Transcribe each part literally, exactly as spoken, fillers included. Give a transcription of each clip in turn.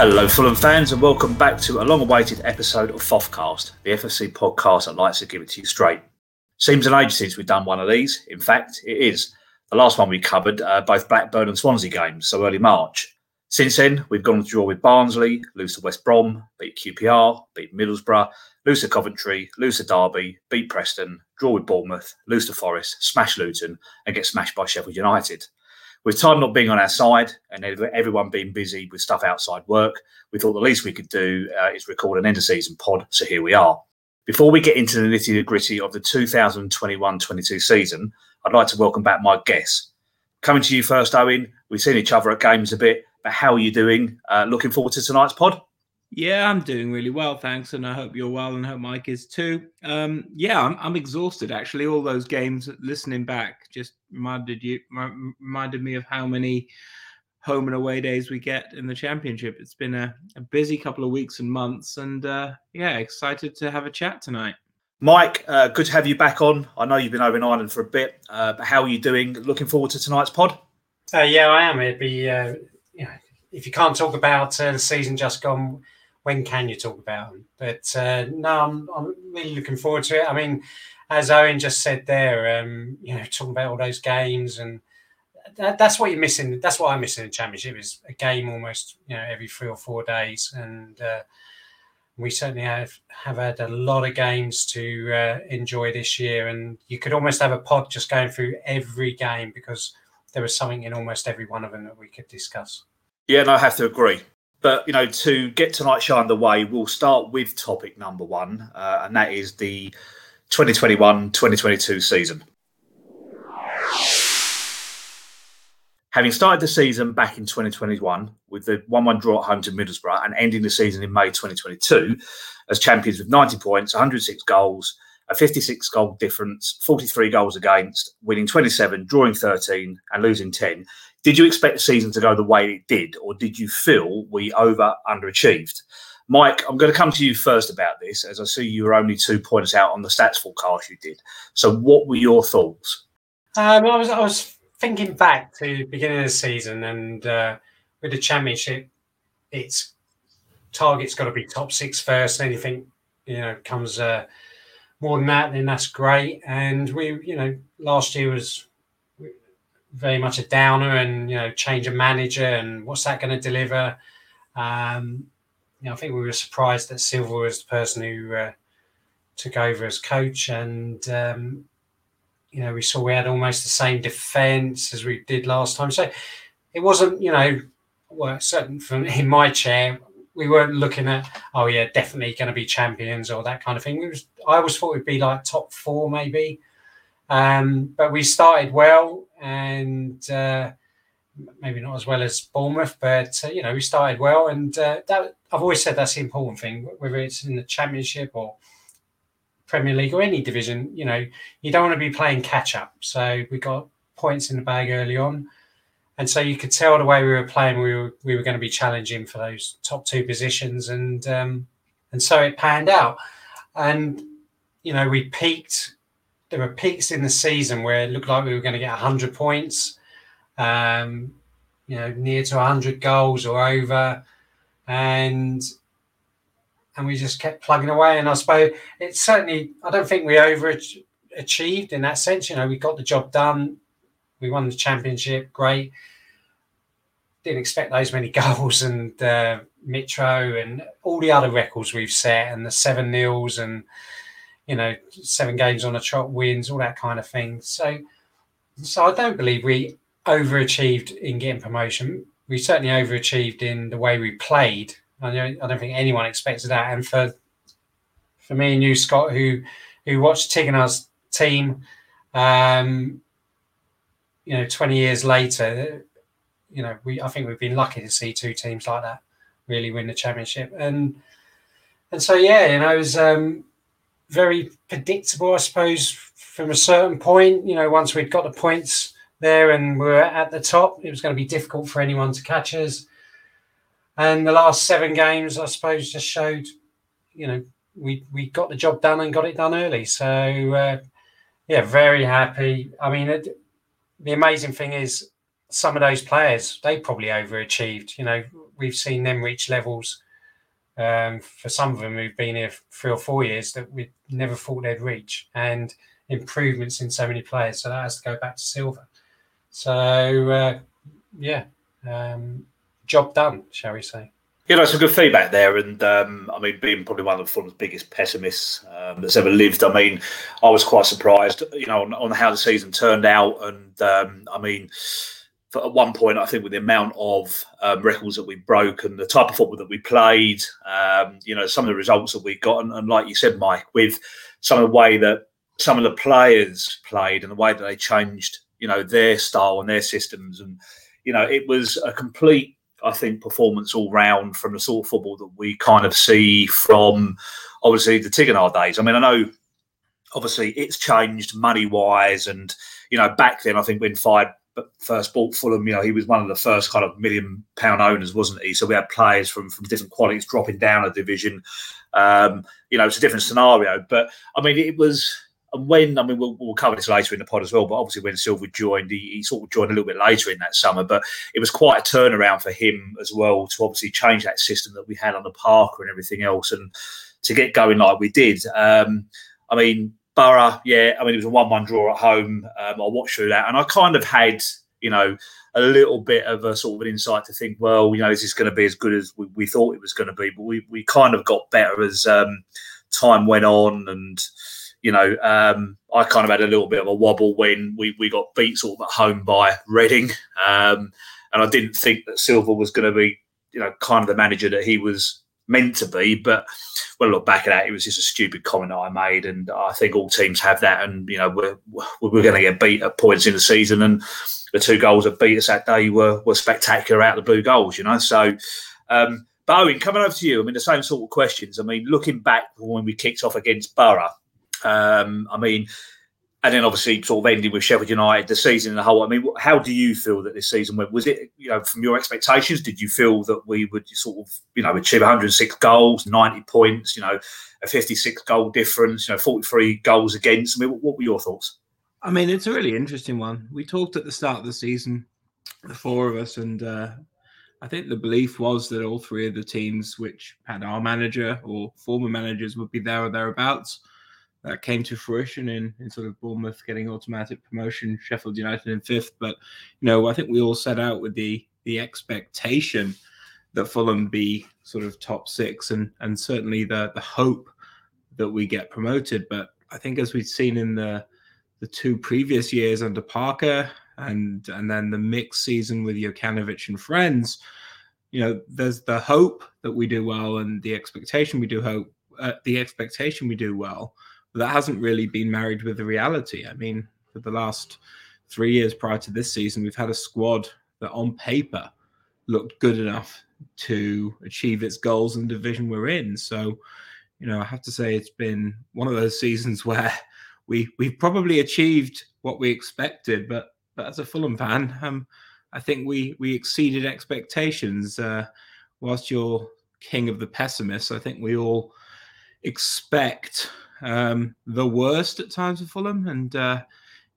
Hello Fulham fans and welcome back to a long-awaited episode of F O F cast, the F F C podcast that likes to give it to you straight. Seems an age since we've done one of these. In fact, it is. The last one we covered, uh, both Blackburn and Swansea games, so early March. Since then, we've gone to draw with Barnsley, lose to West Brom, beat Q P R, beat Middlesbrough, lose to Coventry, lose to Derby, beat Preston, draw with Bournemouth, lose to Forest, smash Luton and get smashed by Sheffield United. With time not being on our side and everyone being busy with stuff outside work, we thought the least we could do uh, is record an end-of-season pod, so here we are. Before we get into the nitty-gritty of the two thousand twenty-one twenty-two season, I'd like to welcome back Mike Guess. Coming to you first, Owen, we've seen each other at games a bit, but how are you doing? Uh, looking forward to tonight's pod? Yeah, I'm doing really well, thanks, and I hope you're well and I hope Mike is too. Um, yeah, I'm, I'm exhausted, actually. All those games, listening back, just reminded you reminded me of how many home and away days we get in the Championship. It's been a, a busy couple of weeks and months, and uh, yeah, excited to have a chat tonight. Mike, uh, good to have you back on. I know you've been over in Ireland for a bit, uh, but how are you doing? Looking forward to tonight's pod? Uh, yeah, I am. It'd be, uh, you know, if you can't talk about uh, the season just gone, when can you talk about them? But uh, no, I'm, I'm really looking forward to it. I mean, as Owen just said there, um, you know, talking about all those games, and that, that's what you're missing. That's what I'm missing in the Championship, is a game almost, you know, every three or four days. And uh, we certainly have, have had a lot of games to uh, enjoy this year. And you could almost have a pod just going through every game, because there was something in almost every one of them that we could discuss. Yeah, and I have to agree. But, you know, to get tonight's show underway, we'll start with topic number one, uh, and that is the twenty twenty-one twenty twenty-two season. Having started the season back in twenty twenty-one with the one one draw at home to Middlesbrough and ending the season in May twenty twenty-two as champions with ninety points, one hundred six goals, a fifty-six goal difference, forty-three goals against, winning twenty-seven, drawing thirteen and losing ten. Did you expect the season to go the way it did, or did you feel we over underachieved? Mike, I'm going to come to you first about this, as I see you were only two points out on the stats forecast you did. So what were your thoughts? Um, I was I was thinking back to the beginning of the season, and uh, with the Championship, its target's got to be top six first, and anything, you know, comes uh, more than that, then that's great. And we, you know, last year was very much a downer, and, you know, change of manager and what's that going to deliver? Um, you know, I think we were surprised that Silva was the person who uh, took over as coach, and, um, you know, we saw we had almost the same defence as we did last time. So it wasn't, you know, well, certainly from in my chair, we weren't looking at, oh, yeah, definitely going to be champions or that kind of thing. We was, I always thought we'd be like top four maybe. Um, but we started well, and uh, maybe not as well as Bournemouth, but, uh, you know, we started well. And uh, that, I've always said that's the important thing, whether it's in the Championship or Premier League or any division, you know, you don't want to be playing catch-up. So we got points in the bag early on. And so you could tell the way we were playing, we were, we were going to be challenging for those top two positions. And, um, and so it panned out. And, you know, we peaked. There were peaks in the season where it looked like we were going to get one hundred points, um, you know, near to one hundred goals or over, and and we just kept plugging away. And I suppose it's certainly, I don't think we overachieved in that sense. You know, we got the job done, we won the Championship, great. Didn't expect those many goals, and uh, Mitro and all the other records we've set, and the seven nils and, you know, seven games on a trot wins, all that kind of thing. So, so I don't believe we overachieved in getting promotion. We certainly overachieved in the way we played. I don't, I don't think anyone expected that. And for for me and you, Scott, who who watched Tigana's team, um, you know, twenty years later, you know, we I think we've been lucky to see two teams like that really win the Championship. And and so yeah, you know, it was. Um, Very predictable, I suppose, from a certain point. You know, once we'd got the points there and we were at the top, it was going to be difficult for anyone to catch us. And the last seven games, I suppose, just showed, you know, we, we got the job done and got it done early. So, uh, yeah, very happy. I mean, it, the amazing thing is some of those players, they probably overachieved. You know, we've seen them reach levels um, for some of them who've been here three or four years that we never thought they'd reach, and improvements in so many players. So that has to go back to Silva. So, uh, yeah, um, job done, shall we say. You know, some good feedback there. And, um, I mean, being probably one of Fulham's biggest pessimists um, that's ever lived, I mean, I was quite surprised, you know, on, on how the season turned out. And, um, I mean, for, at one point, I think with the amount of um, records that we broke and the type of football that we played, um, you know, some of the results that we got, and, and like you said, Mike, with some of the way that some of the players played and the way that they changed, you know, their style and their systems. And, you know, it was a complete, I think, performance all round from the sort of football that we kind of see from, obviously, the Tigana days. I mean, I know, obviously, it's changed money-wise. And, you know, back then, I think when Fyde first bought Fulham, you know, he was one of the first kind of million-pound owners, wasn't he? So we had players from, from different qualities dropping down a division. Um, you know, it's a different scenario. But, I mean, it was... And when, I mean, we'll, we'll cover this later in the pod as well, but obviously when Silva joined, he, he sort of joined a little bit later in that summer, but it was quite a turnaround for him as well to obviously change that system that we had under Parker and everything else and to get going like we did. Um, I mean, Borough, yeah, I mean, it was a one-one draw at home. Um, I watched through that and I kind of had, you know, a little bit of a sort of an insight to think, well, you know, is this going to be as good as we, we thought it was going to be? But we, we kind of got better as um, time went on and... You know, um, I kind of had a little bit of a wobble when we, we got beat sort of at home by Reading. Um, and I didn't think that Silva was going to be, you know, kind of the manager that he was meant to be. But when I look back at that, it was just a stupid comment that I made. And I think all teams have that. And, you know, we're, we're going to get beat at points in the season. And the two goals that beat us that day were, were spectacular out of the blue goals, you know. So, um, but Owen, coming over to you, I mean, the same sort of questions. I mean, looking back when we kicked off against Borough, Um, I mean, and then obviously sort of ending with Sheffield United, the season and the whole. I mean, how do you feel that this season went? Was it, you know, from your expectations, did you feel that we would sort of, you know, achieve one hundred six goals, ninety points, you know, a fifty-six goal difference, you know, forty-three goals against? I mean, what were your thoughts? I mean, it's a really interesting one. We talked at the start of the season, the four of us, and uh, I think the belief was that all three of the teams which had our manager or former managers would be there or thereabouts. That came to fruition in, in sort of Bournemouth getting automatic promotion, Sheffield United in fifth. But, you know, I think we all set out with the the expectation that Fulham be sort of top six and and certainly the the hope that we get promoted. But I think as we've seen in the the two previous years under Parker and and then the mixed season with Jokanovic and friends, you know, there's the hope that we do well and the expectation we do hope, uh, the expectation we do well. That hasn't really been married with the reality. I mean, for the last three years prior to this season, we've had a squad that on paper looked good enough to achieve its goals in the division we're in. So, you know, I have to say it's been one of those seasons where we, we've probably achieved what we expected, but, but as a Fulham fan, um, I think we, we exceeded expectations. Uh, whilst you're king of the pessimists, I think we all expect... Um, the worst at times with Fulham, and uh,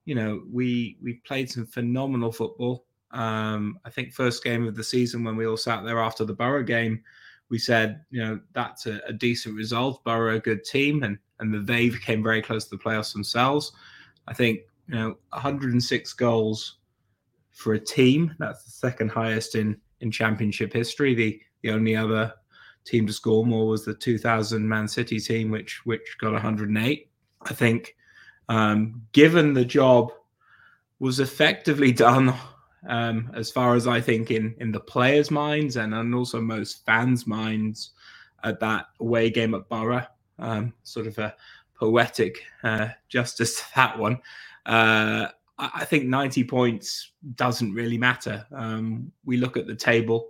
you know we we played some phenomenal football. Um, I think first game of the season when we all sat there after the Borough game, we said, you know, that's a, a decent result. Borough, a good team, and and the they became very close to the playoffs themselves. I think, you know, one hundred six goals for a team. That's the second highest in in Championship history. The the only other team to score more was the two thousand Man City team, which which got one hundred eight. I think, um, given the job was effectively done, um, as far as I think in, in the players' minds and, and also most fans' minds at that away game at Borough, um, sort of a poetic uh, justice to that one. Uh, I, I think ninety points doesn't really matter. Um, we look at the table.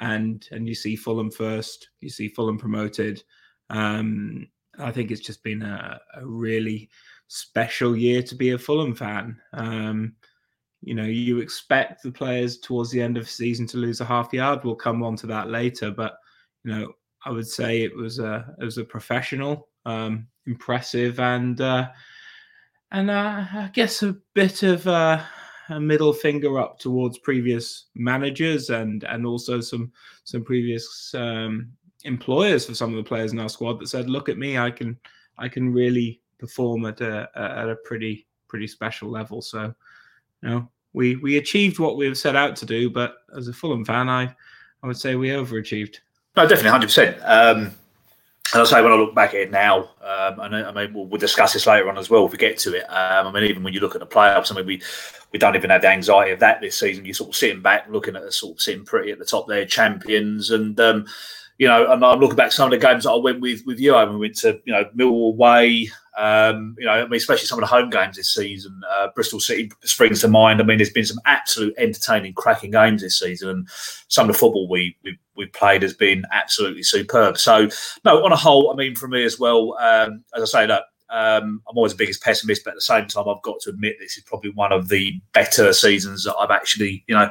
And and you see Fulham first, you see Fulham promoted. Um, I think it's just been a, a really special year to be a Fulham fan. Um, you know, you expect the players towards the end of the season to lose a half yard. We'll come on to that later. But, you know, I would say it was a, it was a professional, um, impressive, and, uh, and uh, I guess a bit of... Uh, a middle finger up towards previous managers and and also some some previous um, employers for some of the players in our squad that said, "Look at me, I can I can really perform at a at a pretty pretty special level." So, you know, we we achieved what we've set out to do, but as a Fulham fan, I I would say we overachieved. No, definitely, one hundred percent. Um, and I say, when I look back at it now, um, and I mean, we'll, we'll discuss this later on as well if we get to it. Um, I mean, even when you look at the playoffs, I mean, we, we don't even have the anxiety of that this season. You're sort of sitting back, looking at us, sort of sitting pretty at the top there, champions. And, um, you know, and I'm looking back at some of the games that I went with with you. I mean, we went to, you know, Millwall away, um, you know, I mean, especially some of the home games this season. Uh, Bristol City springs to mind. I mean, there's been some absolute entertaining, cracking games this season. And some of the football we we we've played has been absolutely superb. So, no, on a whole, I mean, for me as well, um, as I say, look, um, I'm always the biggest pessimist, but at the same time, I've got to admit this is probably one of the better seasons that I've actually, you know,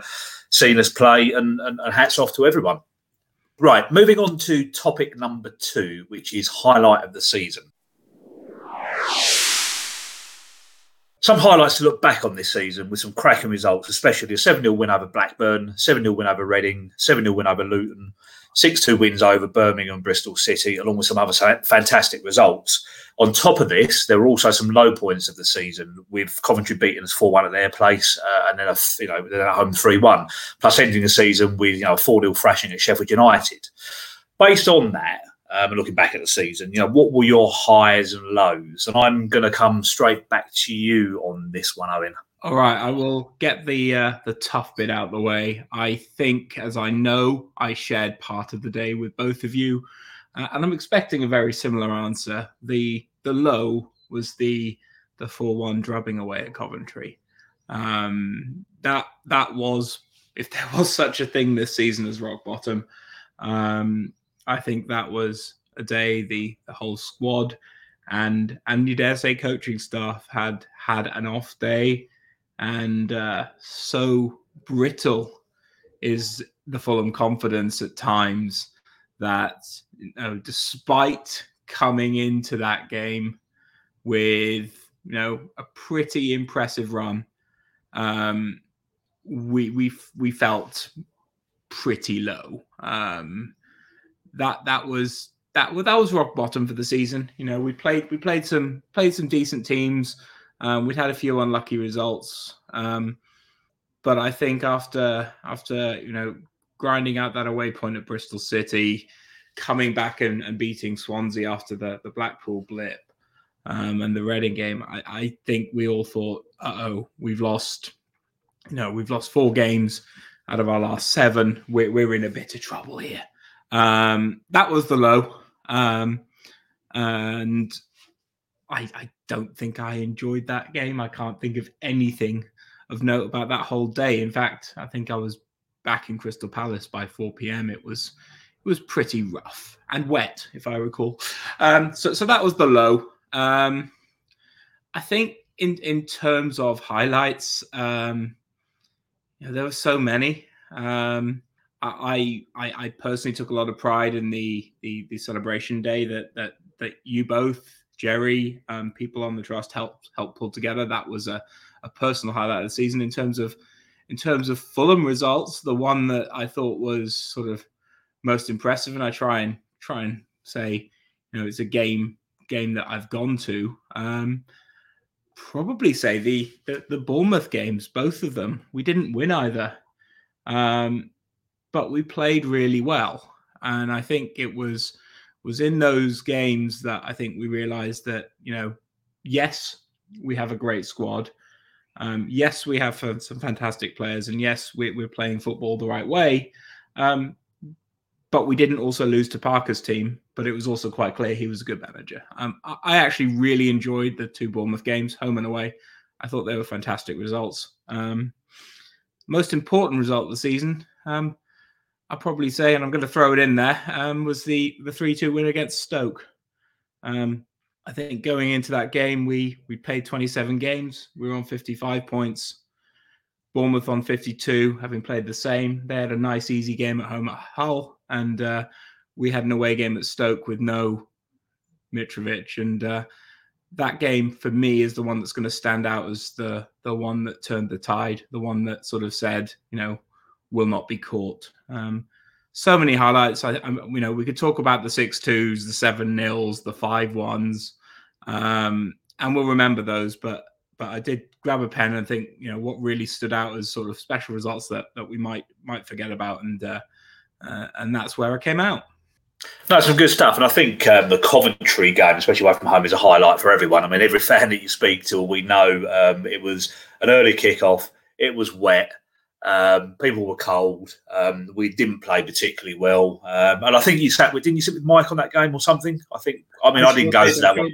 seen us play, and, and, and hats off to everyone. Right, moving on to topic number two, which is highlight of the season. Some highlights to look back on this season with some cracking results, especially a seven nil win over Blackburn, seven nil win over Reading, seven nil win over Luton, six two wins over Birmingham and Bristol City, along with some other fantastic results. On top of this, there were also some low points of the season, with Coventry beating us four one at their place, uh, and then a, you know, then at home three one, plus ending the season with, you know, a four nil thrashing at Sheffield United. Based on that, Um, and looking back at the season, you know, what were your highs and lows? And I'm going to come straight back to you on this one, Owen. All right, I will get the uh, the tough bit out of the way. I think, as I know, I shared part of the day with both of you, uh, and I'm expecting a very similar answer. The the low was the the four one drubbing away at Coventry. Um, that that was, if there was such a thing this season as rock bottom. Um, I think that was a day the, the whole squad and, and you dare say coaching staff had had an off day, and uh, so brittle is the Fulham confidence at times that, you know, despite coming into that game with, you know, a pretty impressive run, um, we, we, we felt pretty low. Um, That that was that that was rock bottom for the season. You know, we played we played some played some decent teams. Um, we'd had a few unlucky results, um, but I think after after you know grinding out that away point at Bristol City, coming back and, and beating Swansea after the, the Blackpool blip, um, and the Reading game, I, I think we all thought, uh oh, we've lost. You know, we've lost four games out of our last seven. We're we're in a bit of trouble here. Um, that was the low, um, and I, I don't think I enjoyed that game. I can't think of anything of note about that whole day. In fact, I think I was back in Crystal Palace by four p.m. It was it was pretty rough and wet, if I recall. Um, so so that was the low. Um, I think in in terms of highlights, um, you know, there were so many. Um, I, I I personally took a lot of pride in the the, the celebration day that that that you both, Jerry, um, people on the trust helped helped pull together. That was a, a personal highlight of the season. In terms of in terms of Fulham results, the one that I thought was sort of most impressive, and I try and try and say, you know, it's a game game that I've gone to. Um, probably say the, the the Bournemouth games, both of them. We didn't win either. Um, But we played really well, and I think it was was in those games that I think we realised that, you know, yes, we have a great squad, um, yes, we have some fantastic players, and yes, we, we're playing football the right way. Um, but we didn't also lose to Parker's team, but it was also quite clear he was a good manager. Um, I, I actually really enjoyed the two Bournemouth games, home and away. I thought they were fantastic results. Um, most important result of the season. Um, I'll probably say, and I'm going to throw it in there, um, was the the three two win against Stoke. Um, I think going into that game, we we played twenty-seven games. We were on fifty-five points. Bournemouth on fifty-two, having played the same. They had a nice, easy game at home at Hull, and uh, we had an away game at Stoke with no Mitrovic. And uh, that game for me is the one that's going to stand out as the the one that turned the tide, the one that sort of said, you know, will not be caught. Um, so many highlights. I, I, you know, we could talk about the six twos, the seven nils, the five ones, um, and we'll remember those. But but I did grab a pen and think, you know, what really stood out as sort of special results that that we might might forget about, and uh, uh, and that's where I came out. That's some good stuff, and I think um, the Coventry game, especially away from home, is a highlight for everyone. I mean, every fan that you speak to, we know um, it was an early kick-off, it was wet, um, people were cold, um, we didn't play particularly well, um, and I think you sat with, didn't you sit with Mike on that game or something? I think, I mean, I didn't go to that one.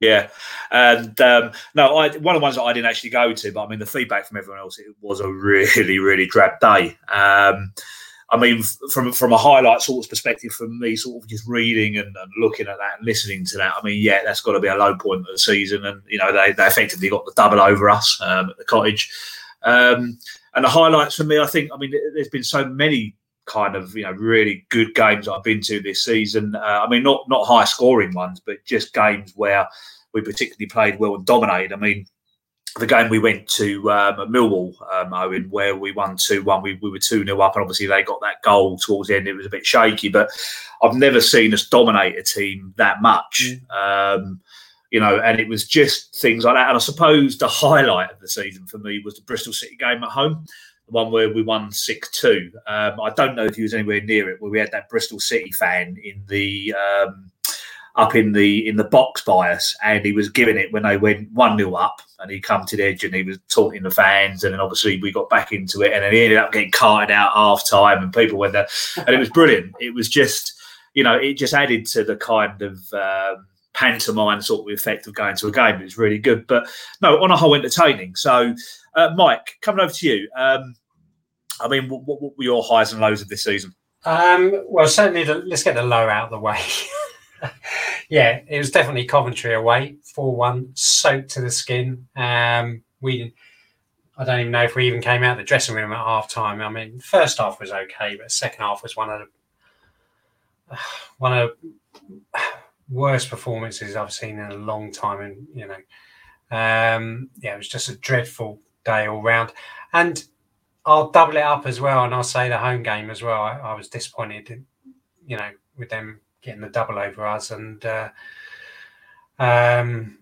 Yeah, and um, no, I, one of the ones that I didn't actually go to, but I mean, the feedback from everyone else, it was a really, really drab day. Um I mean, from from a highlight sort of perspective, from me sort of just reading and, and looking at that and listening to that, I mean, yeah, that's got to be a low point of the season. And, you know, they, they effectively got the double over us um, at the Cottage. Um, and the highlights for me, I think, I mean, there's been so many kind of, you know, really good games I've been to this season. Uh, I mean, not, not high-scoring ones, but just games where we particularly played well and dominated. I mean, the game we went to um, at Millwall, um, Owen, where we won two one, we, we were two nil up, and obviously they got that goal towards the end. It was a bit shaky, but I've never seen us dominate a team that much, um, you know, and it was just things like that. And I suppose the highlight of the season for me was the Bristol City game at home, the one where we won six two. Um, I don't know if he was anywhere near it, where we had that Bristol City fan in the... Um, up in the in the box by us, and he was giving it when they went one nil up, and he come to the edge and he was taunting the fans, and then obviously we got back into it, and then he ended up getting carted out half time, and people went there, and it was brilliant. It was just, you know, it just added to the kind of um, pantomime sort of effect of going to a game. It was really good, but no, on a whole, entertaining. So, uh, Mike, coming over to you. Um, I mean, what, what, what were your highs and lows of this season? Um, well, certainly, the, let's get the low out of the way. Yeah, it was definitely Coventry away, four one, soaked to the skin. Um, we, I don't even know if we even came out of the dressing room at half-time. I mean, first half was okay, but second half was one of the, one of the worst performances I've seen in a long time. And, you know, um, yeah, it was just a dreadful day all round. And I'll double it up as well, and I'll say the home game as well. I, I was disappointed, you know, with them getting the double over us, and uh, um,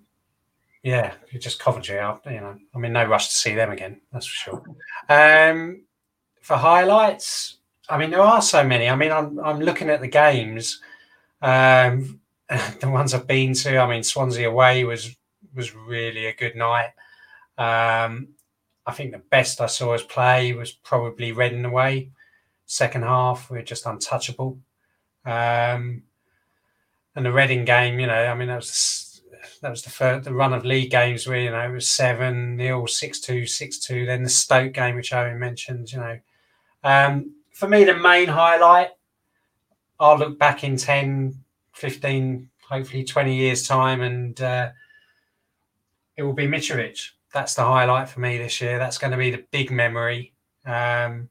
yeah, just Coventry out. You know, I mean, no rush to see them again, that's for sure. Um, for highlights, I mean, there are so many. I mean, I'm I'm looking at the games, um, the ones I've been to. I mean, Swansea away was was really a good night. Um, I think the best I saw us play was probably Reading away. Second half, we were just untouchable. Um, And the Reading game, you know, I mean, that was that was the first, the run of league games where, you know, it was seven nil, six two, six two. Then the Stoke game, which Owen mentioned, you know. Um, for me, the main highlight, I'll look back in ten, fifteen, hopefully twenty years' time, and uh, it will be Mitrovic. That's the highlight for me this year. That's going to be the big memory. Um,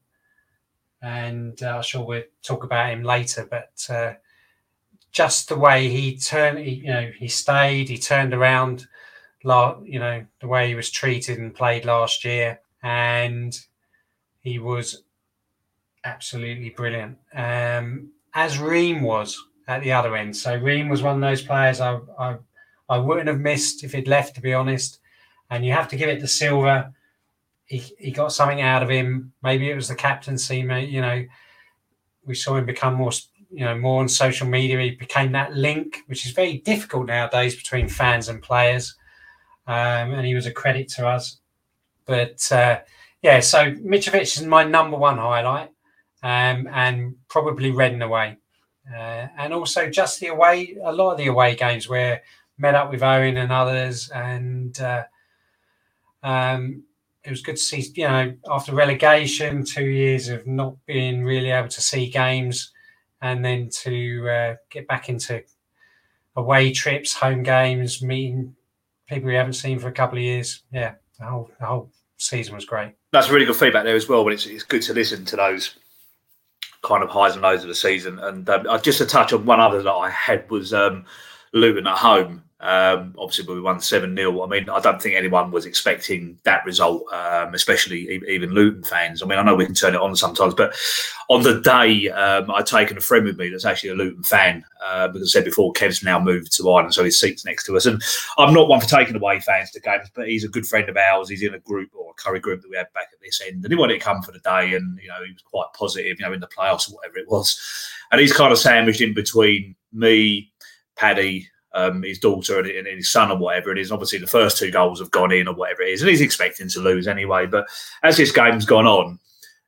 and uh, I'm sure we'll talk about him later, but... Uh, Just the way he turned, he, you know, he stayed, he turned around, you know, the way he was treated and played last year. And he was absolutely brilliant, um, as Reem was at the other end. So Reem was one of those players I, I I wouldn't have missed if he'd left, to be honest. And you have to give it to Silva. He, he got something out of him. Maybe it was the captaincy, you know. We saw him become more... you know, more on social media. He became that link, which is very difficult nowadays between fans and players. Um, and he was a credit to us. But, uh, yeah, so Mitrovic is my number one highlight, um, and probably Reading away. Uh, and also just the away, a lot of the away games where met up with Owen and others. And uh, um, it was good to see, you know, after relegation, two years of not being really able to see games, and then to uh, get back into away trips, home games, meeting people we haven't seen for a couple of years. Yeah, the whole the whole season was great. That's really good feedback there as well, but it's it's good to listen to those kind of highs and lows of the season. And um, just to touch on one other that I had was um, Luton at home. Um, obviously, but we won seven nil. I mean, I don't think anyone was expecting that result, um, especially e- even Luton fans. I mean, I know we can turn it on sometimes, but on the day, um, I'd taken a friend with me that's actually a Luton fan, uh, because I said before, Kev's now moved to Ireland, so his seat's next to us. And I'm not one for taking away fans to games, but he's a good friend of ours. He's in a group, or a curry group that we had back at this end, and he wanted to come for the day, and, you know, he was quite positive, you know, in the playoffs or whatever it was. And he's kind of sandwiched in between me, Paddy, Um, his daughter and, and his son or whatever it is. And obviously the first two goals have gone in or whatever it is, and he's expecting to lose anyway. But as this game's gone on,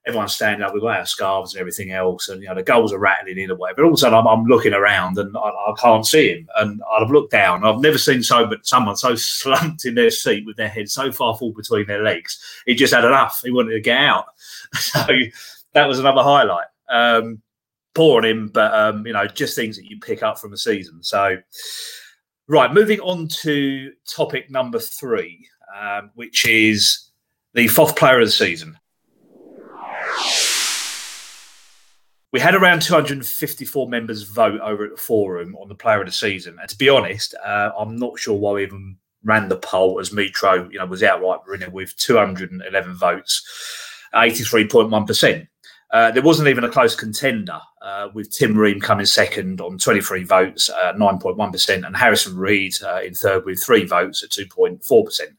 everyone's standing up with our scarves and everything else, and, you know, the goals are rattling in or whatever. But all of a sudden I'm, I'm looking around and I, I can't see him. And I've looked down. I've never seen so but someone so slumped in their seat with their head so far forward between their legs. He just had enough. He wanted to get out. So that was another highlight. Um, Poor on him, but, um, you know, just things that you pick up from a season. So, right, moving on to topic number three, um, which is the F O F Player of the Season. We had around two hundred fifty-four members vote over at the forum on the Player of the Season. And to be honest, uh, I'm not sure why we even ran the poll, as Mitro, you know, was outright winning with two hundred eleven votes, eighty-three point one percent. Uh, there wasn't even a close contender, uh, with Tim Ream coming second on twenty-three votes, uh, nine point one percent, and Harrison Reed uh, in third with three votes at two point four percent.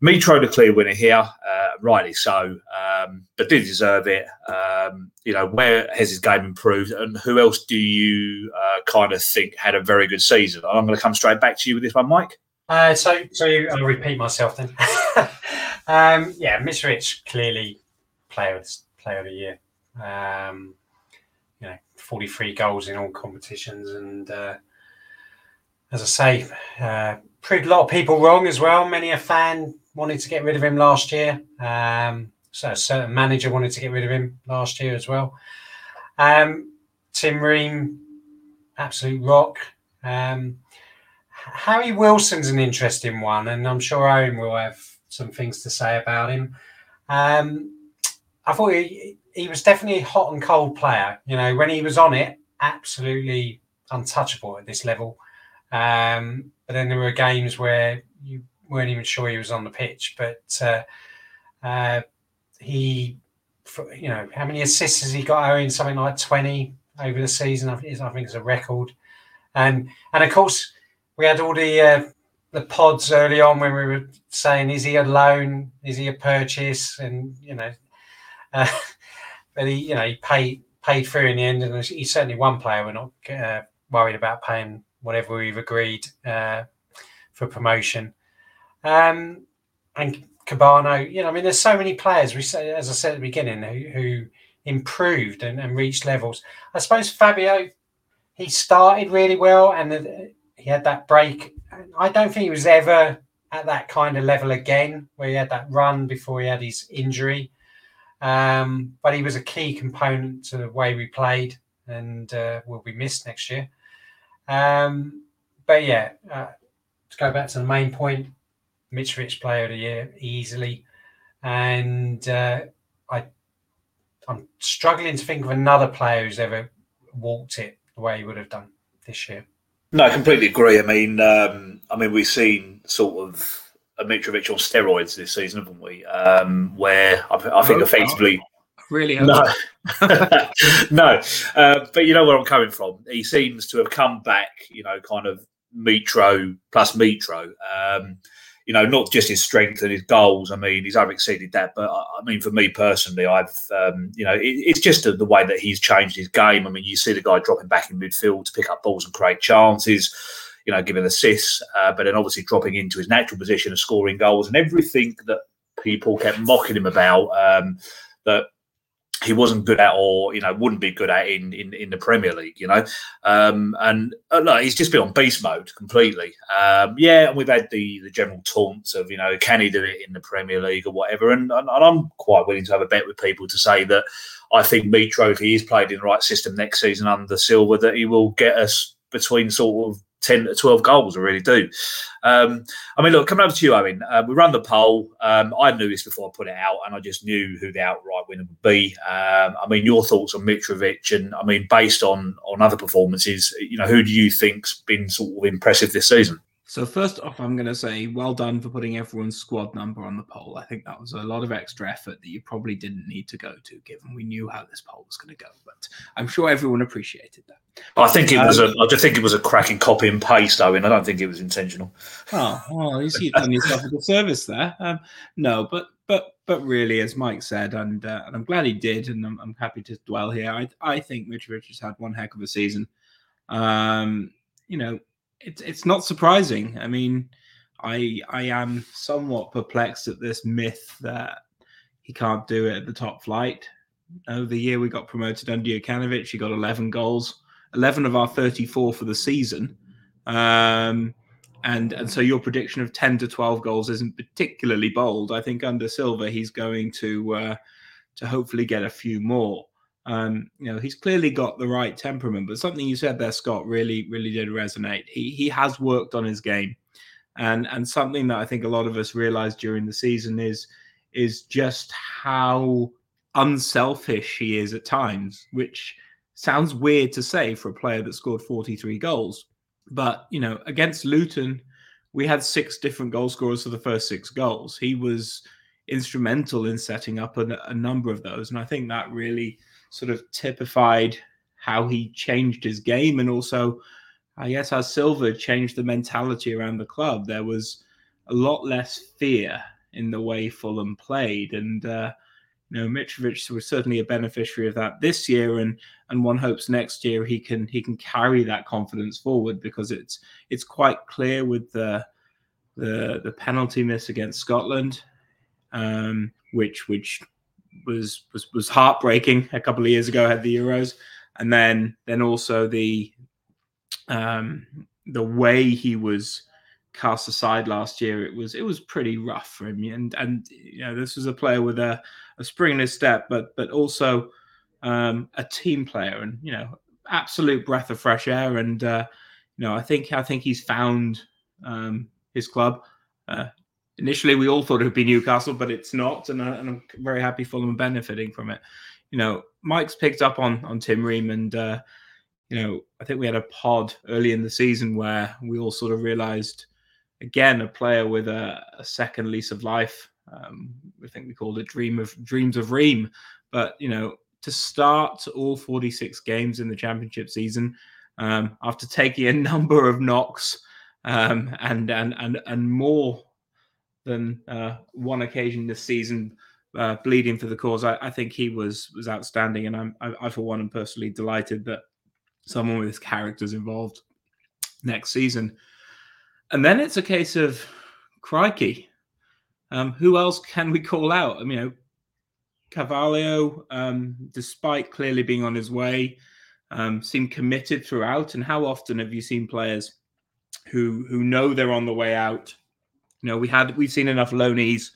Mitro, the clear winner here, uh, rightly so, um, but did deserve it. Um, you know, where has his game improved, and who else do you uh, kind of think had a very good season? I'm going to come straight back to you with this one, Mike. Uh, so, so I'll repeat myself then. um, yeah, Mitrovic, clearly player of, player of the year. Um, you know, forty-three goals in all competitions, and uh, as I say, uh, proved a lot of people wrong as well. Many a fan wanted to get rid of him last year. Um, so a certain manager wanted to get rid of him last year as well. Um, Tim Ream, absolute rock. Um, Harry Wilson's an interesting one, and I'm sure Owen will have some things to say about him. Um, I thought he. He was definitely a hot and cold player. You know, when he was on it, absolutely untouchable at this level. Um, but then there were games where you weren't even sure he was on the pitch. But uh, uh, he, you know, how many assists has he got, Owen? Something like twenty over the season. I think it's a record. And and of course, we had all the uh, the pods early on when we were saying, is he a loan? Is he a purchase? And, you know... Uh, But he, you know, he paid paid through in the end, and he's certainly one player we're not uh, worried about paying whatever we've agreed uh, for promotion. Um, and Kebano, you know, I mean, there's so many players. We say, as I said at the beginning, who, who improved and, and reached levels. I suppose Fabio, he started really well, and the, he had that break. I don't think he was ever at that kind of level again, where he had that run before he had his injury. Um, but he was a key component to the way we played, and uh, will be missed next year. Um, but yeah, uh, to go back to the main point, Mitrovic player of the year easily, and uh, I, I'm struggling to think of another player who's ever walked it the way he would have done this year. No, I completely agree. I mean, um, I mean, we've seen sort of. Mitrovic on steroids this season, haven't we? Um, where I, I think oh, effectively, I really, no, no. Uh, but you know where I'm coming from. He seems to have come back, you know, kind of Mitro plus Mitro. Um, you know, not just his strength and his goals. I mean, he's over-exceeded that. But I mean, for me personally, I've, um, you know, it, it's just the, the way that he's changed his game. I mean, you see the guy dropping back in midfield to pick up balls and create chances. You know, giving assists, uh, but then obviously dropping into his natural position of scoring goals and everything that people kept mocking him about, um, that he wasn't good at or, you know, wouldn't be good at in in, in the Premier League, you know. Um, and uh, no, he's just been on beast mode completely. Um, yeah, and we've had the, the general taunts of, you know, can he do it in the Premier League or whatever. And, and, and I'm quite willing to have a bet with people to say that I think Mitro, if he is played in the right system next season under Silva, that he will get us between sort of ten to twelve goals, I really do. Um, I mean, look, coming over to you, Owen, uh, we run the poll. Um, I knew this before I put it out, and I just knew who the outright winner would be. Um, I mean, your thoughts on Mitrovic, and I mean, based on on other performances, you know, who do you think's been sort of impressive this season? So first off, I'm going to say well done for putting everyone's squad number on the poll. I think that was a lot of extra effort that you probably didn't need to go to, given we knew how this poll was going to go. But I'm sure everyone appreciated that. I think it was um, a. I just think it was a cracking copy and paste, Owen. I don't think it was intentional. Oh, well, you've done yourself a good service there. Um, no, but but but really, as Mike said, and uh, and I'm glad he did, and I'm, I'm happy to dwell here. I I think Mitrovic has had one heck of a season. Um, you know. It's it's not surprising. I mean, I I am somewhat perplexed at this myth that he can't do it at the top flight. Over the year we got promoted under Jokanovic, he got eleven goals, eleven of our thirty-four for the season, um, and and so your prediction of ten to twelve goals isn't particularly bold. I think under Silva he's going to uh, to hopefully get a few more. Um, you know, he's clearly got the right temperament, but something you said there, Scott, really, really did resonate. He he has worked on his game, and and something that I think a lot of us realized during the season is is just how unselfish he is at times, which sounds weird to say for a player that scored forty-three goals. But, you know, against Luton, we had six different goal scorers for the first six goals. He was instrumental in setting up a, a number of those. And I think that really sort of typified how he changed his game, and also, I guess, how Silva changed the mentality around the club. There was a lot less fear in the way Fulham played, and uh, you know, Mitrovic was certainly a beneficiary of that this year, and and one hopes next year he can he can carry that confidence forward, because it's it's quite clear with the the, the penalty miss against Scotland, um, which which. was was was heartbreaking a couple of years ago at the Euros, and then then also the um the way he was cast aside last year. It was it was pretty rough for him, and and you know, this was a player with a, a spring in his step, but but also um a team player, and you know, absolute breath of fresh air. And uh you know, I think I think he's found um his club. uh Initially, we all thought it would be Newcastle, but it's not, and, I, and I'm very happy Fulham benefiting from it. You know, Mike's picked up on on Tim Ream, and uh, you know, I think we had a pod early in the season where we all sort of realised, again, a player with a, a second lease of life. Um, I think we called it Dream of Dreams of Reem, but you know, to start all forty-six games in the Championship season um, after taking a number of knocks um, and and and and more. Than uh, one occasion this season, uh, bleeding for the cause. I, I think he was was outstanding, and I'm I, I for one am personally delighted that someone with his character is involved next season. And then it's a case of crikey, um, who else can we call out? I mean, you know, Carvalho, um, despite clearly being on his way, um, seemed committed throughout. And how often have you seen players who who know they're on the way out? You know, we had we've seen enough loanees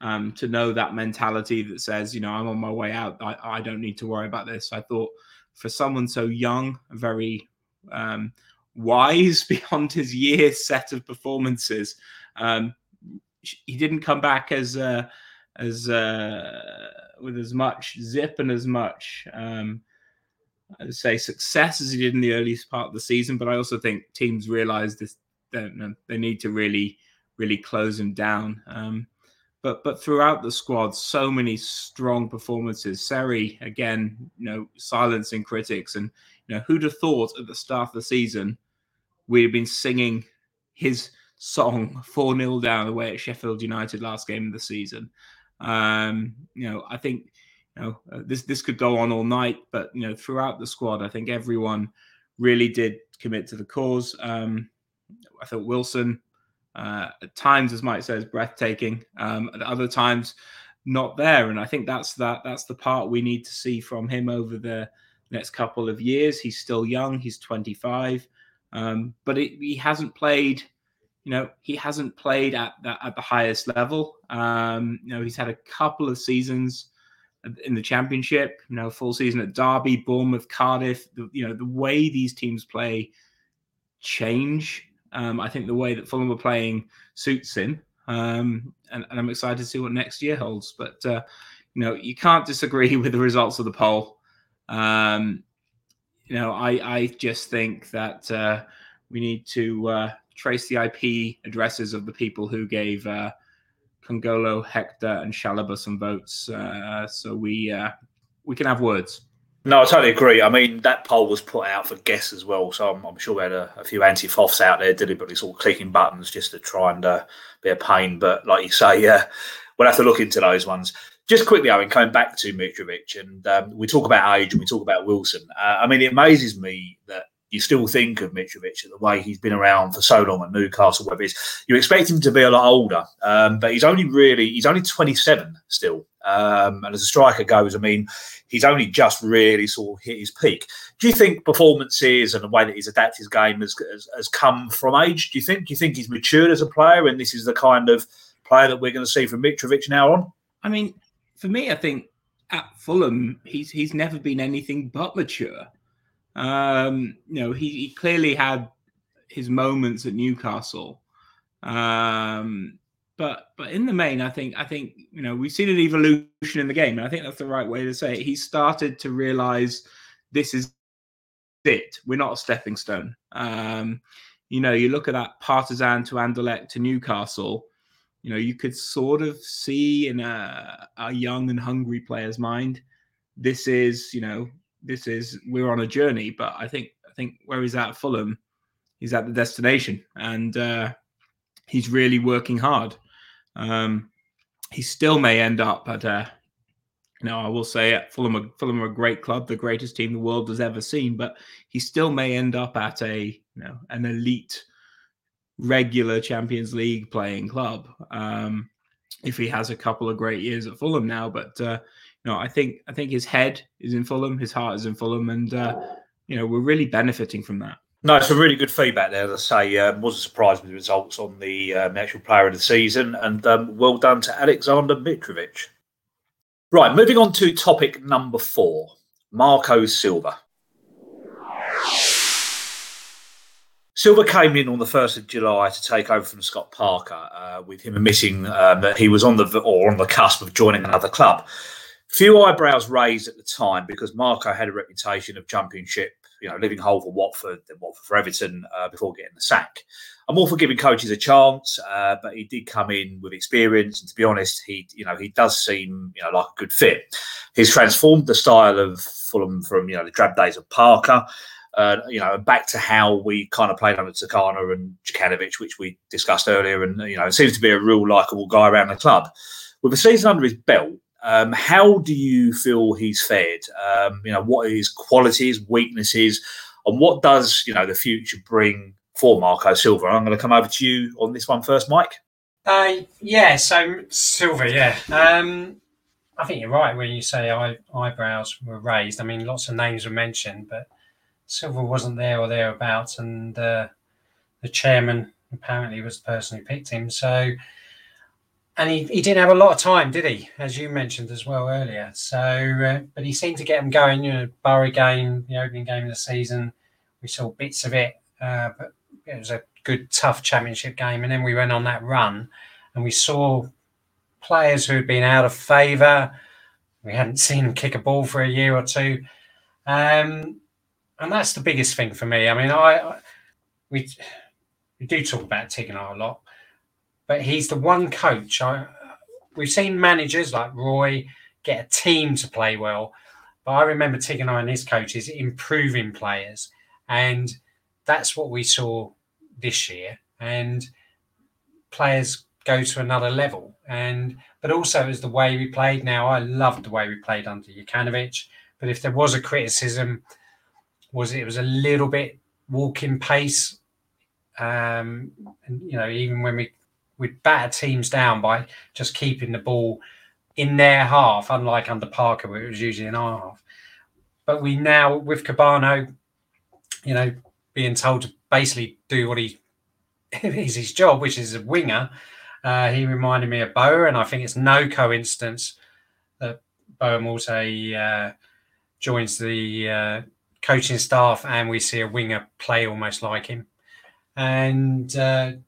um, to know that mentality that says, you know, I'm on my way out. I, I don't need to worry about this. I thought for someone so young, very um, wise beyond his year set of performances, um, he didn't come back as uh, as uh, with as much zip and as much um, I'd say success as he did in the earliest part of the season. But I also think teams realised this. They, they need to really. really close him down. Um, but but throughout the squad, so many strong performances. Seri, again, you know, silencing critics. And, you know, who'd have thought at the start of the season we'd have been singing his song four nil down away at Sheffield United last game of the season. Um, you know, I think, you know, uh, this, this could go on all night, but, you know, throughout the squad, I think everyone really did commit to the cause. Um, I thought Wilson... Uh, at times, as Mike says, breathtaking. Um, at other times, not there. And I think that's that. That's the part we need to see from him over the next couple of years. He's still young. He's twenty-five, um, but it, he hasn't played. You know, he hasn't played at the, at the highest level. Um, you know, he's had a couple of seasons in the Championship. You know, full season at Derby, Bournemouth, Cardiff. The, you know, the way these teams play change. Um, I think the way that Fulham are playing suits him, um, and, and I'm excited to see what next year holds. But, uh, you know, you can't disagree with the results of the poll. Um, you know, I, I just think that uh, we need to uh, trace the I P addresses of the people who gave uh, Kongolo, Hector, and Shalaba some votes. Uh, so we uh, we can have words. No, I totally agree. I mean, that poll was put out for guess as well, so I'm, I'm sure we had a, a few anti-foffs out there deliberately sort of clicking buttons just to try and uh, be a pain. But like you say, uh, we'll have to look into those ones. Just quickly, Owen, coming back to Mitrovic, and um, we talk about age and we talk about Wilson. Uh, I mean, it amazes me that you still think of Mitrovic in the way he's been around for so long at Newcastle. Whether it's, you expect him to be a lot older, um, but he's only really, he's only twenty-seven still. Um, and as a striker goes, I mean, he's only just really sort of hit his peak. Do you think performances and the way that he's adapted his game has, has, has come from age? Do you think? Do you think he's matured as a player, and this is the kind of player that we're going to see from Mitrovic now on? I mean, for me, I think at Fulham, he's he's never been anything but mature. Um, you know, he, he clearly had his moments at Newcastle. Um But but in the main, I think I think you know we've seen an evolution in the game, and I think that's the right way to say it. He started to realise this is it. We're not a stepping stone. Um, you know, you look at that Partizan to Anderlecht to Newcastle. You know, you could sort of see in a, a young and hungry player's mind, this is you know this is we're on a journey. But I think I think where he's at Fulham, he's at the destination, and uh, he's really working hard. Um, he still may end up at, uh, you know, I will say at Fulham, Fulham are a great club, the greatest team the world has ever seen, but he still may end up at a, you know, an elite regular Champions League playing club. Um, if he has a couple of great years at Fulham now, but, uh, you know, I think, I think his head is in Fulham, his heart is in Fulham, and, uh, you know, we're really benefiting from that. No, it's a really good feedback there. As I say, um, wasn't surprised with the results on the um, actual player of the season. And um, well done to Alexander Mitrovic. Right, moving on to topic number four, Marco Silva. Silva came in on the first of July to take over from Scott Parker, uh, with him admitting um, that he was on the or on the cusp of joining another club. Few eyebrows raised at the time because Marco had a reputation of jumping ship, you know, leaving Hull for Watford, then Watford for Everton uh, before getting the sack. I'm all for giving coaches a chance, uh, but he did come in with experience, and to be honest, he, you know, he does seem, you know, like a good fit. He's transformed the style of Fulham from, you know, the drab days of Parker, uh, you know, back to how we kind of played under Tigana and Jokanovic, which we discussed earlier, and you know, it seems to be a real likeable guy around the club. With a season under his belt, Um, how do you feel he's fared? Um, you know, what are his qualities, weaknesses, and what does, you know, the future bring for Marco Silva? I'm going to come over to you on this one first, Mike. Uh, yeah, so Silva, yeah. Um, I think you're right when you say eye, eyebrows were raised. I mean, lots of names were mentioned, but Silva wasn't there or thereabouts, and uh, the chairman apparently was the person who picked him, so... And he, he didn't have a lot of time, did he? As you mentioned as well earlier. So, uh, but he seemed to get him going. You know, Borough game, the opening game of the season, we saw bits of it, uh, but it was a good, tough championship game. And then we went on that run, and we saw players who had been out of favour. We hadn't seen them kick a ball for a year or two, um, and that's the biggest thing for me. I mean, I, I we we do talk about Tigana a lot. But he's the one coach. I, we've seen managers like Roy get a team to play well. But I remember Tigana and his coaches improving players. And that's what we saw this year. And players go to another level. And But also as the way we played now, I loved the way we played under Jokanovic. But if there was a criticism, was it was a little bit walking pace. Um, and, you know, even when we... We'd batter teams down by just keeping the ball in their half, unlike under Parker, where it was usually in our half. But we now, with Kebano, you know, being told to basically do what he is his job, which is a winger, uh, he reminded me of Bowen, and I think it's no coincidence that Bowen also uh, joins the uh, coaching staff, and we see a winger play almost like him. And... Uh,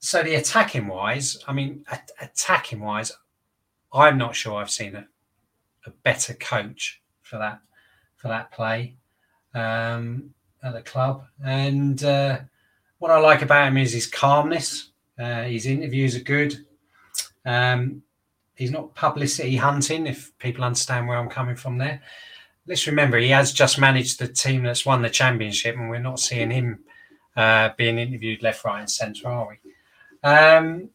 So the attacking wise, I mean, at- attacking wise, I'm not sure I've seen a, a better coach for that for that play um, at the club. And uh, What I like about him is his calmness. Uh, his interviews are good. Um, he's not publicity hunting, if people understand where I'm coming from there. Let's remember, he has just managed the team that's won the championship, and we're not seeing him uh, being interviewed left, right and centre, are we? Um,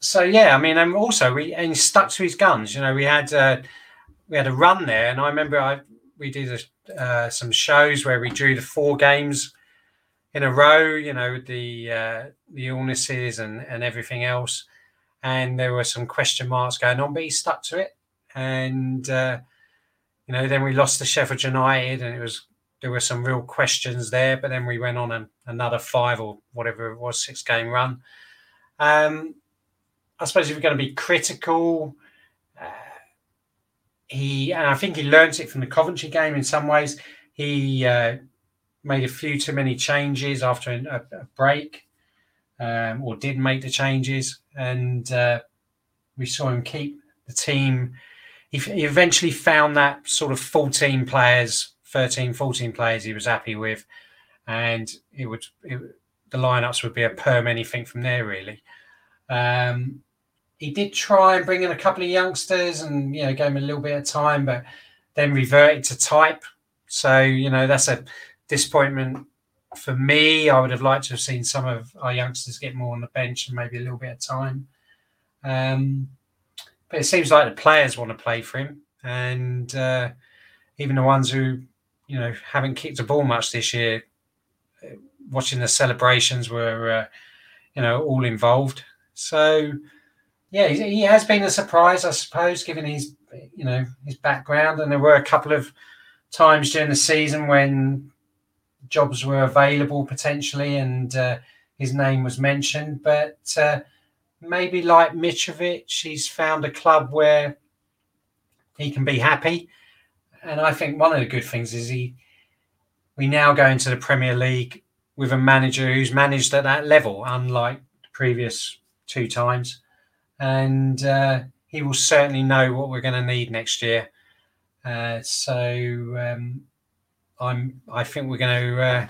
so, yeah, I mean, and also we, and he stuck to his guns. You know, we had uh, we had a run there, and I remember I we did a, uh, some shows where we drew the four games in a row, you know, with the, uh, the illnesses and, and everything else. And there were some question marks going on, but he stuck to it. And, uh, you know, then we lost to Sheffield United, and it was there were some real questions there. But then we went on an, another five or whatever it was, six-game run. Um, I suppose if we're going to be critical, uh, he and I think he learnt it from the Coventry game in some ways. He uh, made a few too many changes after a, a break. Um, or did make the changes, and uh, we saw him keep the team. He, he eventually found that sort of fourteen players, thirteen, fourteen players he was happy with, and it would it, the lineups would be a perm anything from there, really. Um, he did try and bring in a couple of youngsters and, you know, gave him a little bit of time, but then reverted to type. So, you know, that's a disappointment. For me, I would have liked to have seen some of our youngsters get more on the bench and maybe a little bit of time. Um, but it seems like the players want to play for him. And uh, even the ones who, you know, haven't kicked the ball much this year, watching the celebrations were, uh, you know, all involved. So, yeah, he has been a surprise, I suppose, given his, you know, his background. And there were a couple of times during the season when jobs were available potentially, and uh, his name was mentioned. But uh, maybe like Mitrovic, he's found a club where he can be happy. And I think one of the good things is he, we now go into the Premier League with a manager who's managed at that level, unlike the previous two times. And uh, he will certainly know what we're going to need next year. Uh, so, um, I'm. I think we're going to uh,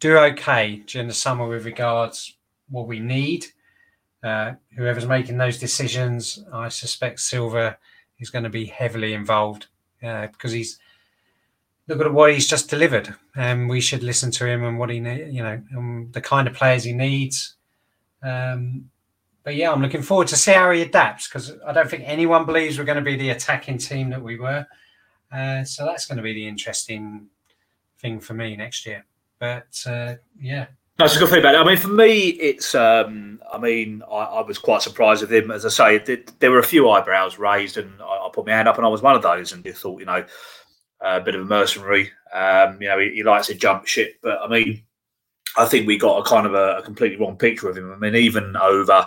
do okay during the summer with regards what we need. Uh, whoever's making those decisions, I suspect Silva is going to be heavily involved uh, because he's look at what he's just delivered, and we should listen to him and what he need, you know, and the kind of players he needs. Um, but yeah, I'm looking forward to see how he adapts, because I don't think anyone believes we're going to be the attacking team that we were. Uh, so that's going to be the interesting thing for me next year. But uh, yeah, that's a good feedback. I mean, for me, it's um, I mean, I, I was quite surprised with him. As I say, th- there were a few eyebrows raised, and I, I put my hand up, and I was one of those. And you thought, you know, uh, a bit of a mercenary. Um, you know, he, he likes to jump ship, but I mean, I think we got a kind of a, a completely wrong picture of him. I mean, even over,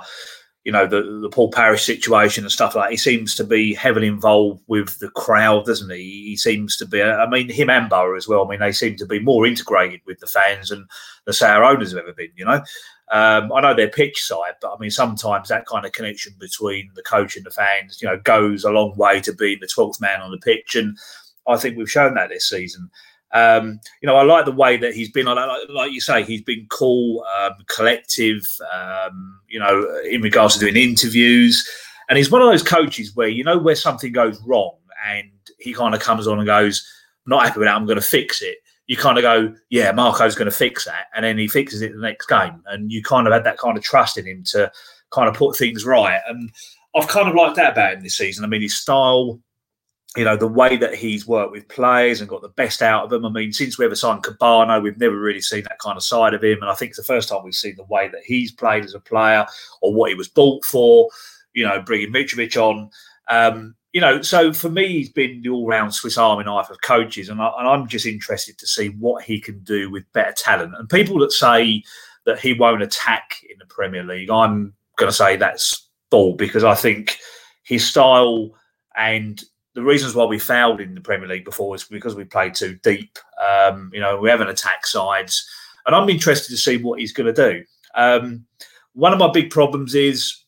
you know, the, the Paul Parish situation and stuff like that, he seems to be heavily involved with the crowd, doesn't he? He seems to be, I mean, him and Borough as well. I mean, they seem to be more integrated with the fans than the Sour owners have ever been, you know. Um, I know they're pitch side, but I mean, sometimes that kind of connection between the coach and the fans, you know, goes a long way to being the twelfth man on the pitch. And I think we've shown that this season. Um, you know, I like the way that he's been, like, like you say, he's been cool, um, collective, um, you know, in regards to doing interviews. And he's one of those coaches where, you know, where something goes wrong and he kind of comes on and goes, I'm not happy with that, I'm going to fix it. You kind of go, yeah, Marco's going to fix that. And then he fixes it the next game. And you kind of had that kind of trust in him to kind of put things right. And I've kind of liked that about him this season. I mean, his style, you know, the way that he's worked with players and got the best out of them. I mean, since we ever signed Kebano, we've never really seen that kind of side of him. And I think it's the first time we've seen the way that he's played as a player or what he was bought for, you know, bringing Mitrovic on. Um, you know, so for me, he's been the all-round Swiss army knife of coaches. And, I, and I'm just interested to see what he can do with better talent. And people that say that he won't attack in the Premier League, I'm going to say that's bull, because I think his style and the reasons why we failed in the Premier League before is because we played too deep. Um, you know, we haven't attacked sides. And I'm interested to see what he's going to do. Um, one of my big problems is,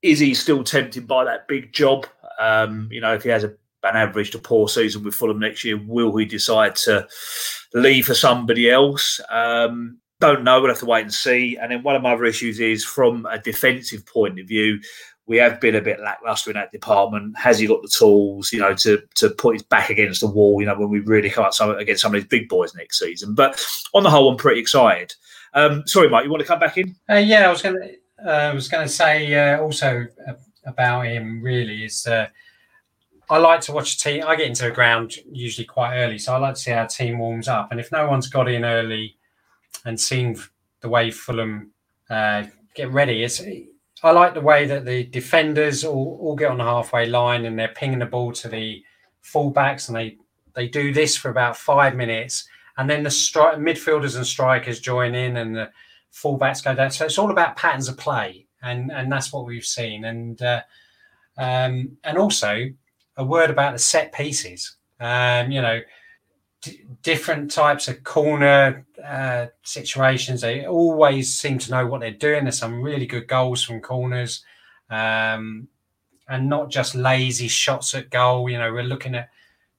is he still tempted by that big job? Um, you know, if he has a, an average to poor season with Fulham next year, will he decide to leave for somebody else? Um, don't know. We'll have to wait and see. And then one of my other issues is, from a defensive point of view, we have been a bit lacklustre in that department. Has he got the tools, you know, to to put his back against the wall, you know, when we really can't against some of these big boys next season? But on the whole, I'm pretty excited. Um, sorry, Mike, you want to come back in? Uh, yeah, I was going to uh, I was going to say uh, also about him, really, is uh, I like to watch a team. I get into the ground usually quite early, so I like to see how a team warms up. And if no one's got in early and seen the way Fulham uh, get ready, it's... I like the way that the defenders all, all get on the halfway line and they're pinging the ball to the fullbacks, and they, they do this for about five minutes, and then the stri- midfielders and strikers join in, and the fullbacks go down. So it's all about patterns of play, and, and that's what we've seen. And uh, um, and also a word about the set pieces. Um, you know, d- different types of corner Uh, situations. They always seem to know what they're doing. There's some really good goals from corners, um, and not just lazy shots at goal. You know, we're looking at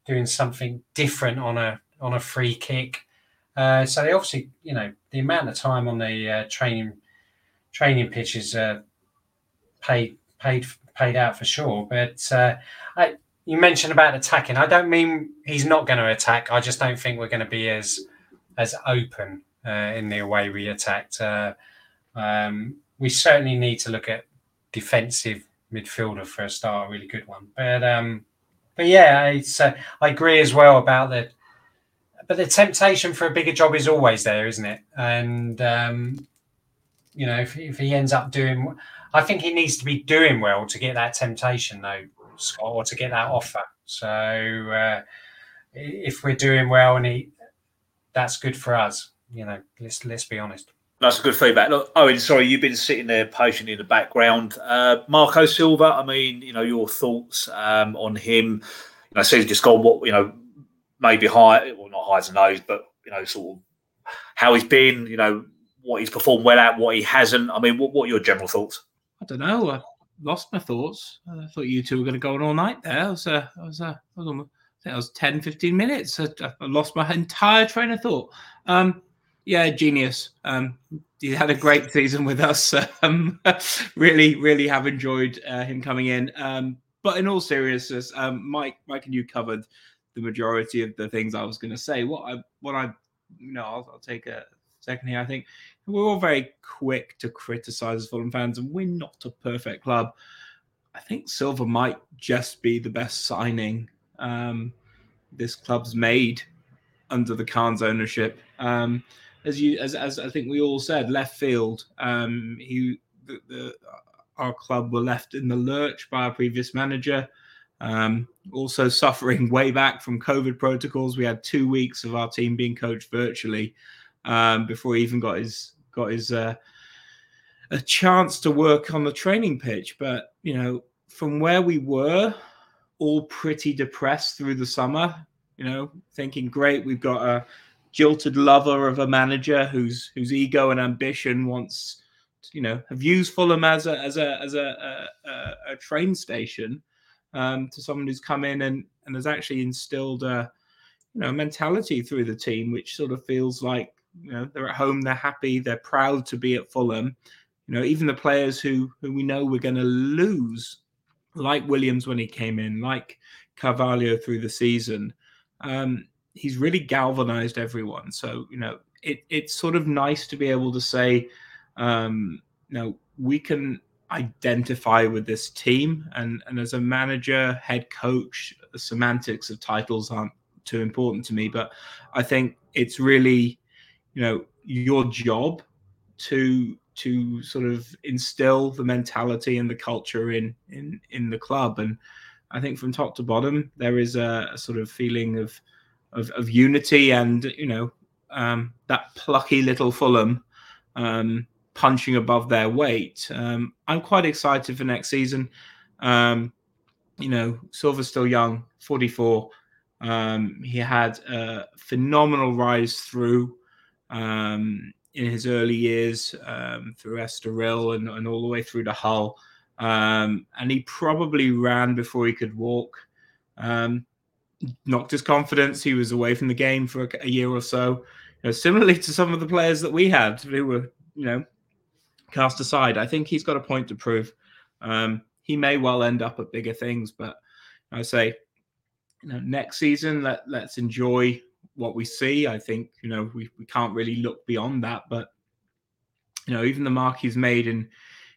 doing something different on a on a free kick. Uh, so they obviously, you know, the amount of time on the uh, training training pitch is uh, paid paid paid out for sure. But uh, I, you mentioned about attacking. I don't mean he's not going to attack. I just don't think we're going to be as as open uh, in the way we attacked. Uh, um, we certainly need to look at defensive midfielder for a start, a really good one. But um, but yeah, it's, uh, I agree as well about the... But the temptation for a bigger job is always there, isn't it? And, um, you know, if, if he ends up doing... I think he needs to be doing well to get that temptation, though, Scott, or to get that offer. So uh, if we're doing well and he... That's good for us, you know. Let's let's be honest. That's good feedback. Look, Owen, sorry, you've been sitting there patiently in the background. Uh, Marco Silva, I mean, you know, your thoughts um, on him? You know, it seems just gone. What you know, maybe high, well, not highs and lows, but you know, sort of how he's been. You know, what he's performed well at, what he hasn't. I mean, what what are your general thoughts? I don't know. I lost my thoughts. I thought you two were going to go on all night there. I was, uh, I was, uh, I was on. I think it was ten, fifteen minutes. I, I lost my entire train of thought. Um, yeah, genius. Um, he had a great season with us. Um, really, really have enjoyed uh, him coming in. Um, but in all seriousness, um, Mike, Mike and you covered the majority of the things I was going to say. What I, what I, you know, I'll, I'll take a second here. I think we're all very quick to criticise as Fulham fans, and we're not a perfect club. I think Silva might just be the best signing Um, this club's made under the Khan's ownership. Um, as you, as, as I think we all said, left field. Um, he, the, the, our club were left in the lurch by our previous manager. Um, also suffering way back from COVID protocols. We had two weeks of our team being coached virtually um, before he even got his got his uh, a chance to work on the training pitch. But you know, from where we were, all pretty depressed through the summer, you know, thinking, great, we've got a jilted lover of a manager whose whose ego and ambition wants, to, you know, have used Fulham as a as a as a, a, a train station um, to someone who's come in and, and has actually instilled a, you know, mentality through the team, which sort of feels like, you know, they're at home, they're happy, they're proud to be at Fulham. You know, even the players who who we know we're going to lose, like Williams when he came in, like Carvalho through the season, um, he's really galvanized everyone. So, you know, it, it's sort of nice to be able to say, um, you know, we can identify with this team. And, and as a manager, head coach, the semantics of titles aren't too important to me. But I think it's really, you know, your job to to sort of instill the mentality and the culture in, in, in the club. And I think from top to bottom, there is a, a sort of feeling of, of, of unity and, you know, um, that plucky little Fulham um, punching above their weight. Um, I'm quite excited for next season. Um, you know, Silva's still young, forty-four. Um, he had a phenomenal rise through, um, in his early years, um, through Estoril and, and all the way through to Hull. Um, and he probably ran before he could walk. Um, knocked his confidence. He was away from the game for a, a year or so. know, similarly to some of the players that we had who were, you know, cast aside. I think he's got a point to prove. Um, he may well end up at bigger things, but I say, you know, next season, let, let's enjoy what we see. I think, you know, we, we can't really look beyond that, but, you know, even the mark he's made in,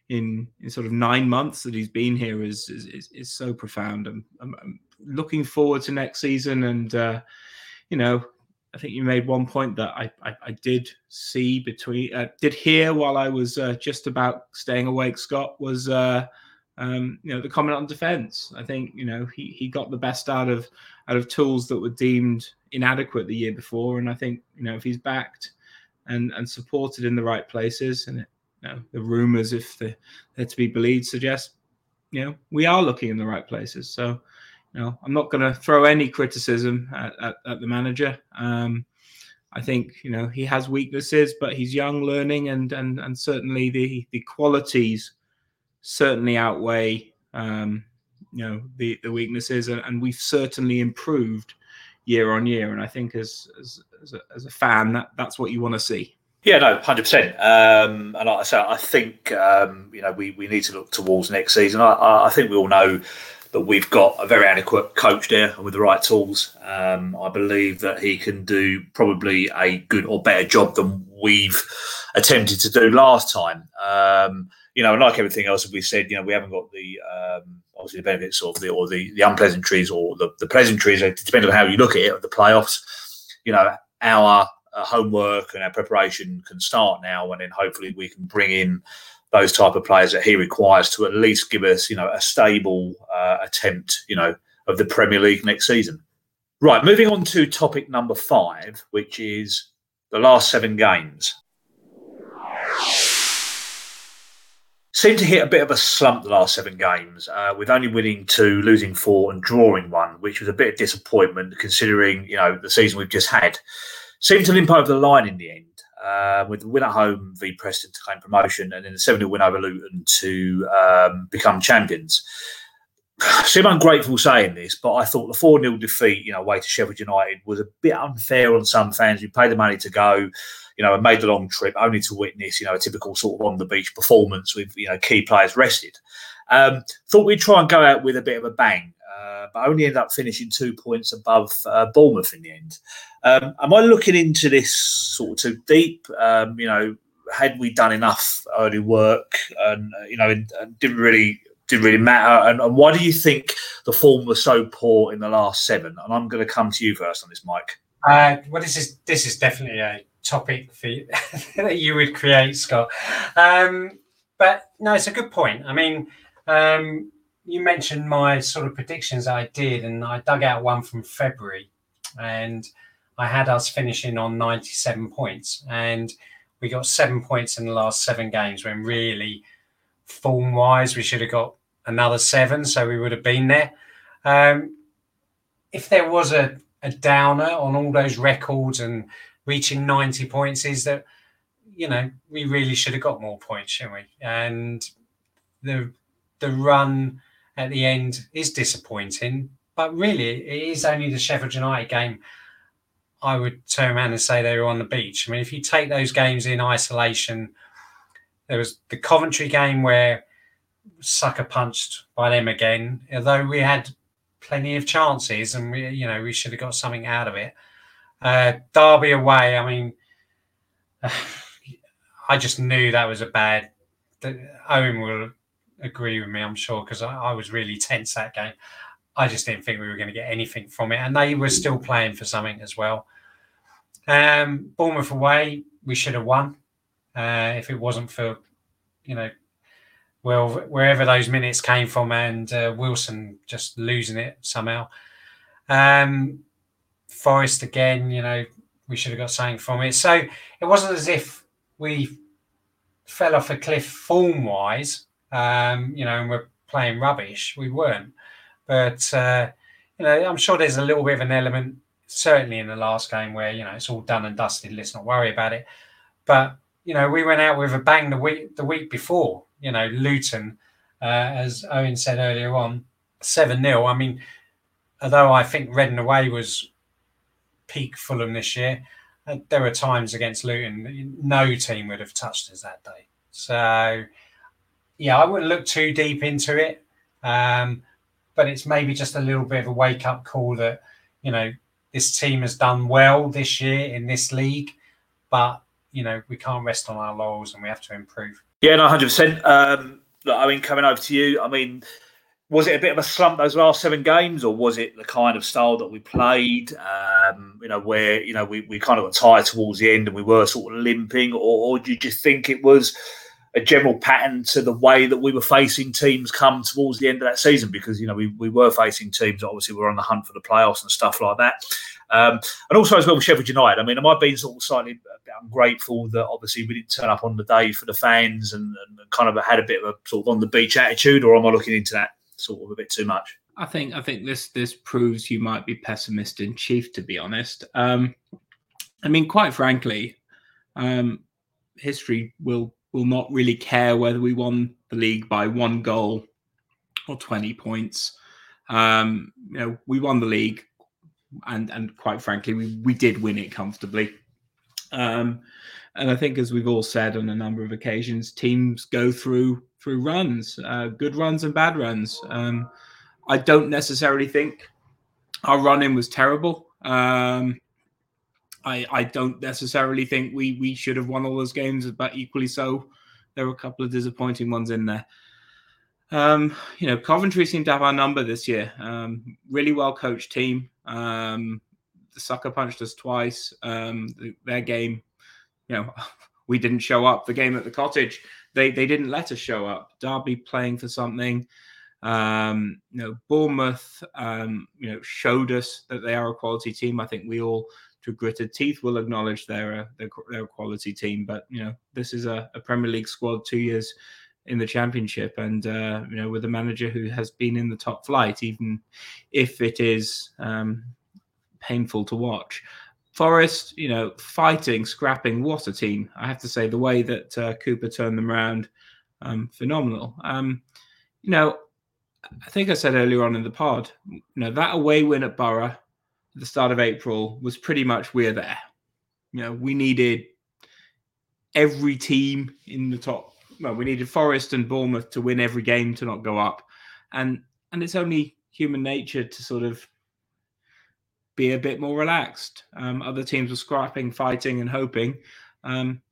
in, in sort of nine months that he's been here is, is, is, is so profound. I'm, I'm, I'm looking forward to next season. And, uh, you know, I think you made one point that I, I, I did see between, uh, did hear while I was uh, just about staying awake, Scott, was, uh, um, you know, the comment on defence. I think, you know, he, he got the best out of out of tools that were deemed inadequate the year before. And I think, you know, if he's backed and, and supported in the right places, and it, you know, the rumours, if they're, they're to be believed, suggest, you know, we are looking in the right places. So, no, I'm not going to throw any criticism at, at, at the manager. Um, I think, you know, he has weaknesses, but he's young, learning, and and and certainly the the qualities certainly outweigh, um, you know, the, the weaknesses, and, and we've certainly improved year on year. And I think as as as a, as a fan, that, that's what you want to see. Yeah, no, one hundred percent. Um, and like I say, I think, um, you know, we, we need to look towards next season. I, I think we all know that we've got a very adequate coach there and with the right tools. Um, I believe that he can do probably a good or better job than we've attempted to do last time. Um, you know, and like everything else we said, you know, we haven't got the um, obviously the benefits of the or the, the unpleasantries or the, the pleasantries. It depends on how you look at it. At the playoffs, you know, our uh, homework and our preparation can start now, and then hopefully we can bring in those type of players that he requires to at least give us, you know, a stable uh, attempt, you know, of the Premier League next season. Right, moving on to topic number five, which is the last seven games. Seemed to hit a bit of a slump the last seven games, uh, with only winning two, losing four and drawing one, which was a bit of disappointment considering, you know, the season we've just had. Seemed to limp over the line in the end. Uh, with the win at home v Preston to claim promotion, and then a seven nil win over Luton to um, become champions. I seem ungrateful saying this, but I thought the four nil defeat, you know, away to Sheffield United was a bit unfair on some fans who paid the money to go, you know, and made the long trip only to witness, you know, a typical sort of on the beach performance with, you know, key players rested. Um, thought we'd try and go out with a bit of a bang, uh, but only ended up finishing two points above uh, Bournemouth in the end. Um, am I looking into this sort of too deep? Um, you know, had we done enough early work, and you know, it didn't really didn't really matter. And, and why do you think the form was so poor in the last seven? And I'm going to come to you first on this, Mike. Uh, well, this is this is definitely a topic for you that you would create, Scott. Um, but no, it's a good point. I mean. Um, you mentioned my sort of predictions I did, and I dug out one from February, and I had us finishing on ninety-seven points, and we got seven points in the last seven games when really form-wise we should have got another seven, so we would have been there. Um, if there was a, a downer on all those records and reaching ninety points is that, you know, we really should have got more points, shouldn't we? And the... The run at the end is disappointing, but really it is only the Sheffield United game. I would turn around and say they were on the beach. I mean, if you take those games in isolation, there was the Coventry game where sucker punched by them again, although we had plenty of chances and we, you know, we should have got something out of it. Uh, Derby away, I mean, I just knew that was a bad. Owen will agree with me, I'm sure, because I, I was really tense that game. I just didn't think we were going to get anything from it, and they were still playing for something as well. Um, Bournemouth away, we should have won uh, if it wasn't for, you know, well, wherever those minutes came from, and uh, Wilson just losing it somehow. Um, Forest again, you know, we should have got something from it. So it wasn't as if we fell off a cliff form-wise. Um, you know, and we're playing rubbish. We weren't, but uh, you know, I'm sure there's a little bit of an element, certainly in the last game, where you know it's all done and dusted. Let's not worry about it. But you know, we went out with a bang the week the week before. You know, Luton, uh, as Owen said earlier on, seven nil. I mean, although I think Reading away was peak Fulham this year, I think there were times against Luton, no team would have touched us that day. So, yeah, I wouldn't look too deep into it. Um, but it's maybe just a little bit of a wake-up call that, you know, this team has done well this year in this league, but, you know, we can't rest on our laurels and we have to improve. Yeah, no, one hundred percent. Um, look, I mean, coming over to you, I mean, was it a bit of a slump those last seven games, or was it the kind of style that we played, um, you know, where, you know, we, we kind of got tired towards the end and we were sort of limping, or, or do you just think it was a general pattern to the way that we were facing teams come towards the end of that season? Because, you know, we, we were facing teams that obviously were on the hunt for the playoffs and stuff like that. Um, and also as well with Sheffield United, I mean, am I being sort of slightly ungrateful that obviously we didn't turn up on the day for the fans and, and kind of had a bit of a sort of on the beach attitude, or am I looking into that sort of a bit too much? I think I think this this proves you might be pessimist in chief, to be honest. Um, I mean, quite frankly, um, history will will not really care whether we won the league by one goal or twenty points. Um, you know, we won the league. And and quite frankly, we, we did win it comfortably. Um, and I think, as we've all said on a number of occasions, teams go through through runs, uh, good runs and bad runs. Um, I don't necessarily think our run-in was terrible. Um, I I don't necessarily think we we should have won all those games, but equally so, there were a couple of disappointing ones in there. Um, you know, Coventry seemed to have our number this year. Um, really well-coached team. Um, the sucker punched us twice. Um, the, their game, you know, we didn't show up. The game at the Cottage, they they didn't let us show up. Derby playing for something. Um, you know, Bournemouth, um, you know, showed us that they are a quality team. I think we all, to gritted teeth, will acknowledge they're a, they're, they're a quality team. But, you know, this is a, a Premier League squad two years in the Championship, and uh, you know, with a manager who has been in the top flight, even if it is um, painful to watch. Forest, you know, fighting, scrapping, what a team! I have to say, the way that uh, Cooper turned them around, um, phenomenal. Um, you know, I think I said earlier on in the pod, you know, that away win at Borough at the start of April was pretty much we're there. You know, we needed every team in the top. Well, we needed Forest and Bournemouth to win every game to not go up. And and it's only human nature to sort of be a bit more relaxed. Um, other teams were scrapping, fighting and hoping. Um,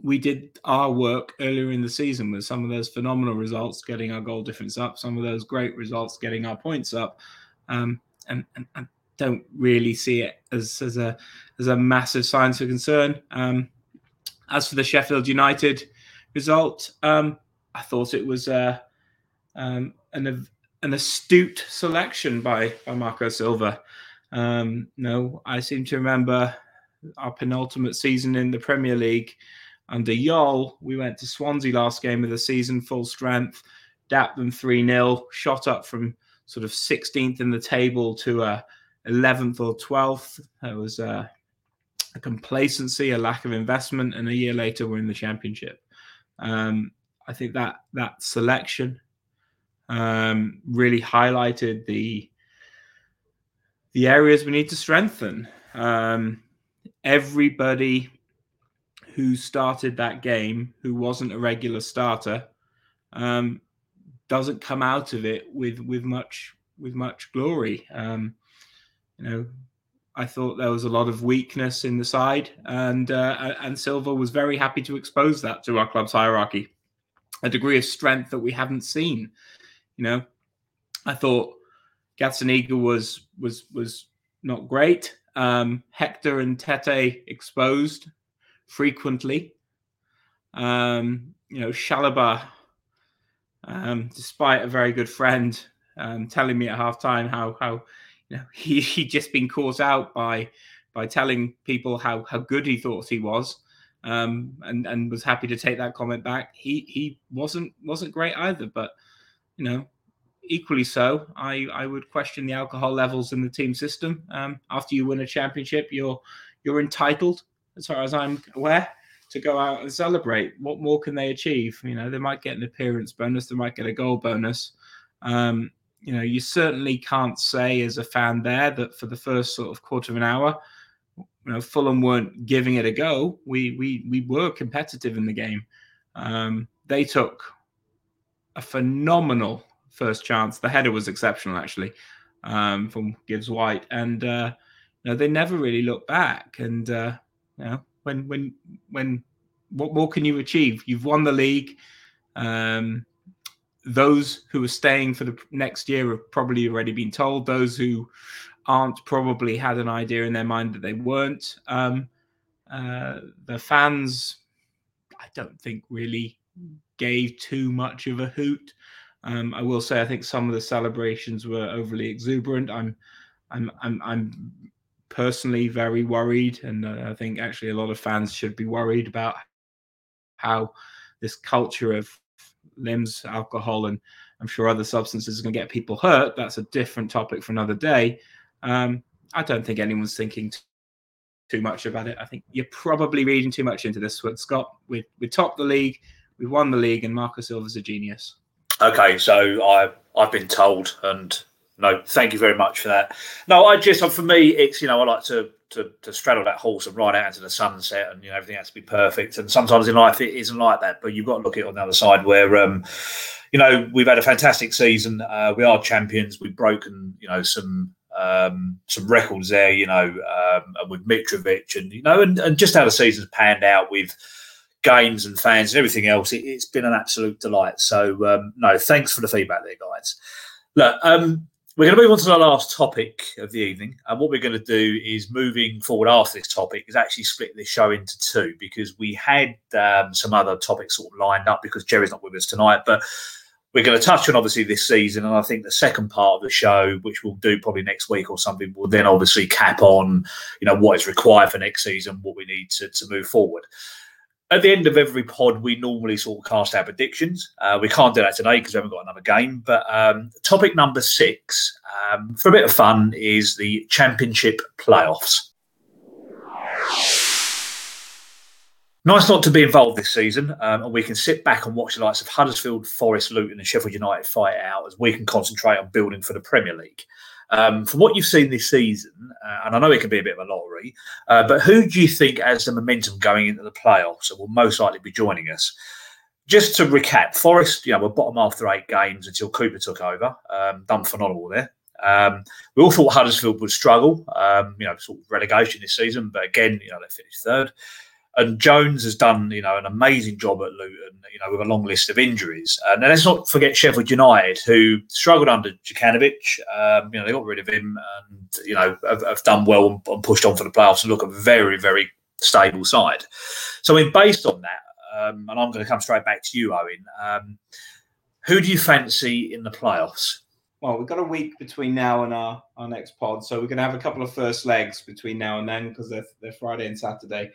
we did our work earlier in the season with some of those phenomenal results, getting our goal difference up, some of those great results, getting our points up. Um, and, and I don't really see it as, as, a, as a massive sign for concern. Um, as for the Sheffield United result, um, I thought it was uh, um, an an astute selection by, by Marco Silva. Um, no, I seem to remember our penultimate season in the Premier League under Yol. We went to Swansea last game of the season, full strength, dapped them three nil, shot up from sort of sixteenth in the table to uh, eleventh or twelfth. That was uh, a complacency, a lack of investment, and a year later we're in the Championship. Um, I think that that selection um, really highlighted the the areas we need to strengthen. Um, everybody who started that game, who wasn't a regular starter, um, doesn't come out of it with with much with much glory. Um, you know, I thought there was a lot of weakness in the side, and uh, and Silva was very happy to expose that to our club's hierarchy, a degree of strength that we haven't seen. You know, I thought Gazzaniga was was was not great. Um, Hector and Tete exposed frequently. Um, you know, Shalaba, um, despite a very good friend um, telling me at halftime how how. You know, he he'd just been caught out by by telling people how, how good he thought he was, um, and and was happy to take that comment back. He he wasn't wasn't great either, but you know, equally so, I, I would question the alcohol levels in the team system. Um, after you win a championship, you're you're entitled, as far as I'm aware, to go out and celebrate. What more can they achieve? You know, they might get an appearance bonus, they might get a goal bonus. Um, You know, you certainly can't say as a fan there that for the first sort of quarter of an hour, you know, Fulham weren't giving it a go. We we we were competitive in the game. Um, they took a phenomenal first chance. The header was exceptional, actually, um, from Gibbs White, and uh, you know, they never really looked back. And uh, you know, when when when what more can you achieve? You've won the league. Um, those who are staying for the next year have probably already been told. Those who aren't probably had an idea in their mind that they weren't. Um, uh, the fans, I don't think, really gave too much of a hoot. Um, I will say, I think some of the celebrations were overly exuberant. I'm, I'm, I'm, I'm personally very worried, and I think actually a lot of fans should be worried about how this culture of limbs, alcohol, and I'm sure other substances are going to get people hurt. That's a different topic for another day. Um, I don't think anyone's thinking t- too much about it. I think you're probably reading too much into this one, Scott. We we topped the league, we won the league, and Marco Silva's a genius. Okay, so I I've been told, and no, thank you very much for that. No, I just for me, it's you know I like to to, to straddle that horse and ride out into the sunset, and you know everything has to be perfect. And sometimes in life it isn't like that, but you've got to look at it on the other side where. Um, You know, we've had a fantastic season. Uh, we are champions. We've broken, you know, some um, some records there, you know, um, and with Mitrovic and, you know, and, and just how the season's panned out with games and fans and everything else. It, it's been an absolute delight. So, um, no, thanks for the feedback there, guys. Look, um, we're going to move on to the last topic of the evening. And what we're going to do is moving forward after this topic is actually split this show into two, because we had um, some other topics sort of lined up because Jerry's not with us tonight. But we're going to touch on, obviously, this season, and I think the second part of the show, which we'll do probably next week or something, will then obviously cap on, you know, what is required for next season, what we need to, to move forward. At the end of every pod, we normally sort of cast our predictions. Uh, we can't do that today because we haven't got another game. But um, topic number six, um, for a bit of fun, is the championship playoffs. Nice not to be involved this season, um, and we can sit back and watch the likes of Huddersfield, Forest, Luton and Sheffield United fight out as we can concentrate on building for the Premier League. Um, from what you've seen this season, uh, and I know it can be a bit of a lottery, uh, but who do you think has the momentum going into the playoffs and will most likely be joining us? Just to recap, Forest, you know, were bottom after eight games until Cooper took over. Um, done phenomenal there. Um, we all thought Huddersfield would struggle, um, you know, sort of relegation this season, but again, you know, they finished third. And Jones has done, you know, an amazing job at Luton, you know, with a long list of injuries. And let's not forget Sheffield United, who struggled under Jokanovic. Um, you know, they got rid of him and, you know, have, have done well and pushed on for the playoffs and look a very, very stable side. So, I mean, based on that, um, and I'm going to come straight back to you, Owen, um, who do you fancy in the playoffs? Well, we've got a week between now and our, our next pod, so we're going to have a couple of first legs between now and then because they're, they're Friday and Saturday.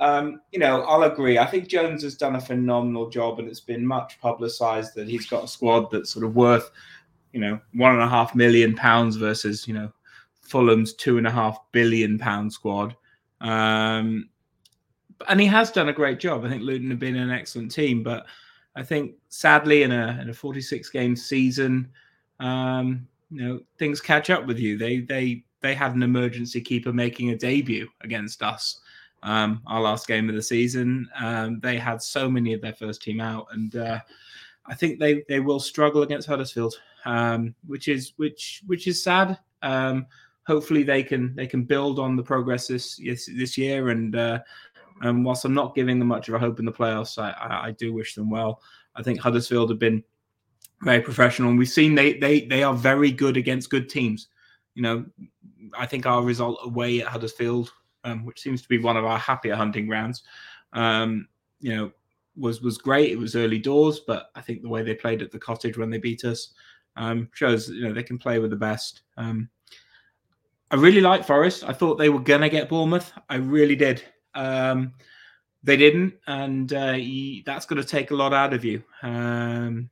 Um, you know, I'll agree. I think Jones has done a phenomenal job, and it's been much publicised that he's got a squad that's sort of worth, you know, one and a half million pounds versus, you know, Fulham's two and a half billion pound squad. Um, and he has done a great job. I think Luton have been an excellent team, but I think sadly in a in a forty-six game season, um, you know, things catch up with you. They they they had an emergency keeper making a debut against us. Um, our last game of the season, um, they had so many of their first team out, and uh, I think they, they will struggle against Huddersfield, um, which is which which is sad. Um, hopefully, they can they can build on the progress this this year, and uh, and whilst I'm not giving them much of a hope in the playoffs, I, I, I do wish them well. I think Huddersfield have been very professional, and we've seen they they they are very good against good teams. You know, I think our result away at Huddersfield, Um, which seems to be one of our happier hunting grounds, um, you know, was was great. It was early doors, but I think the way they played at the Cottage when they beat us um, shows, you know, they can play with the best. Um, I really like Forest. I thought they were going to get Bournemouth. I really did. Um, they didn't, and uh, you, that's going to take a lot out of you. Um,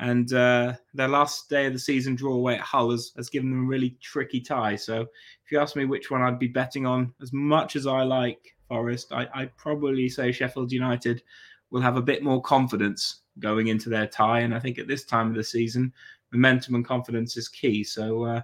and uh, their last day of the season draw away at Hull has, has given them a really tricky tie. So if you ask me which one I'd be betting on, as much as I like Forest, I, I'd probably say Sheffield United will have a bit more confidence going into their tie. And I think at this time of the season, momentum and confidence is key. So uh,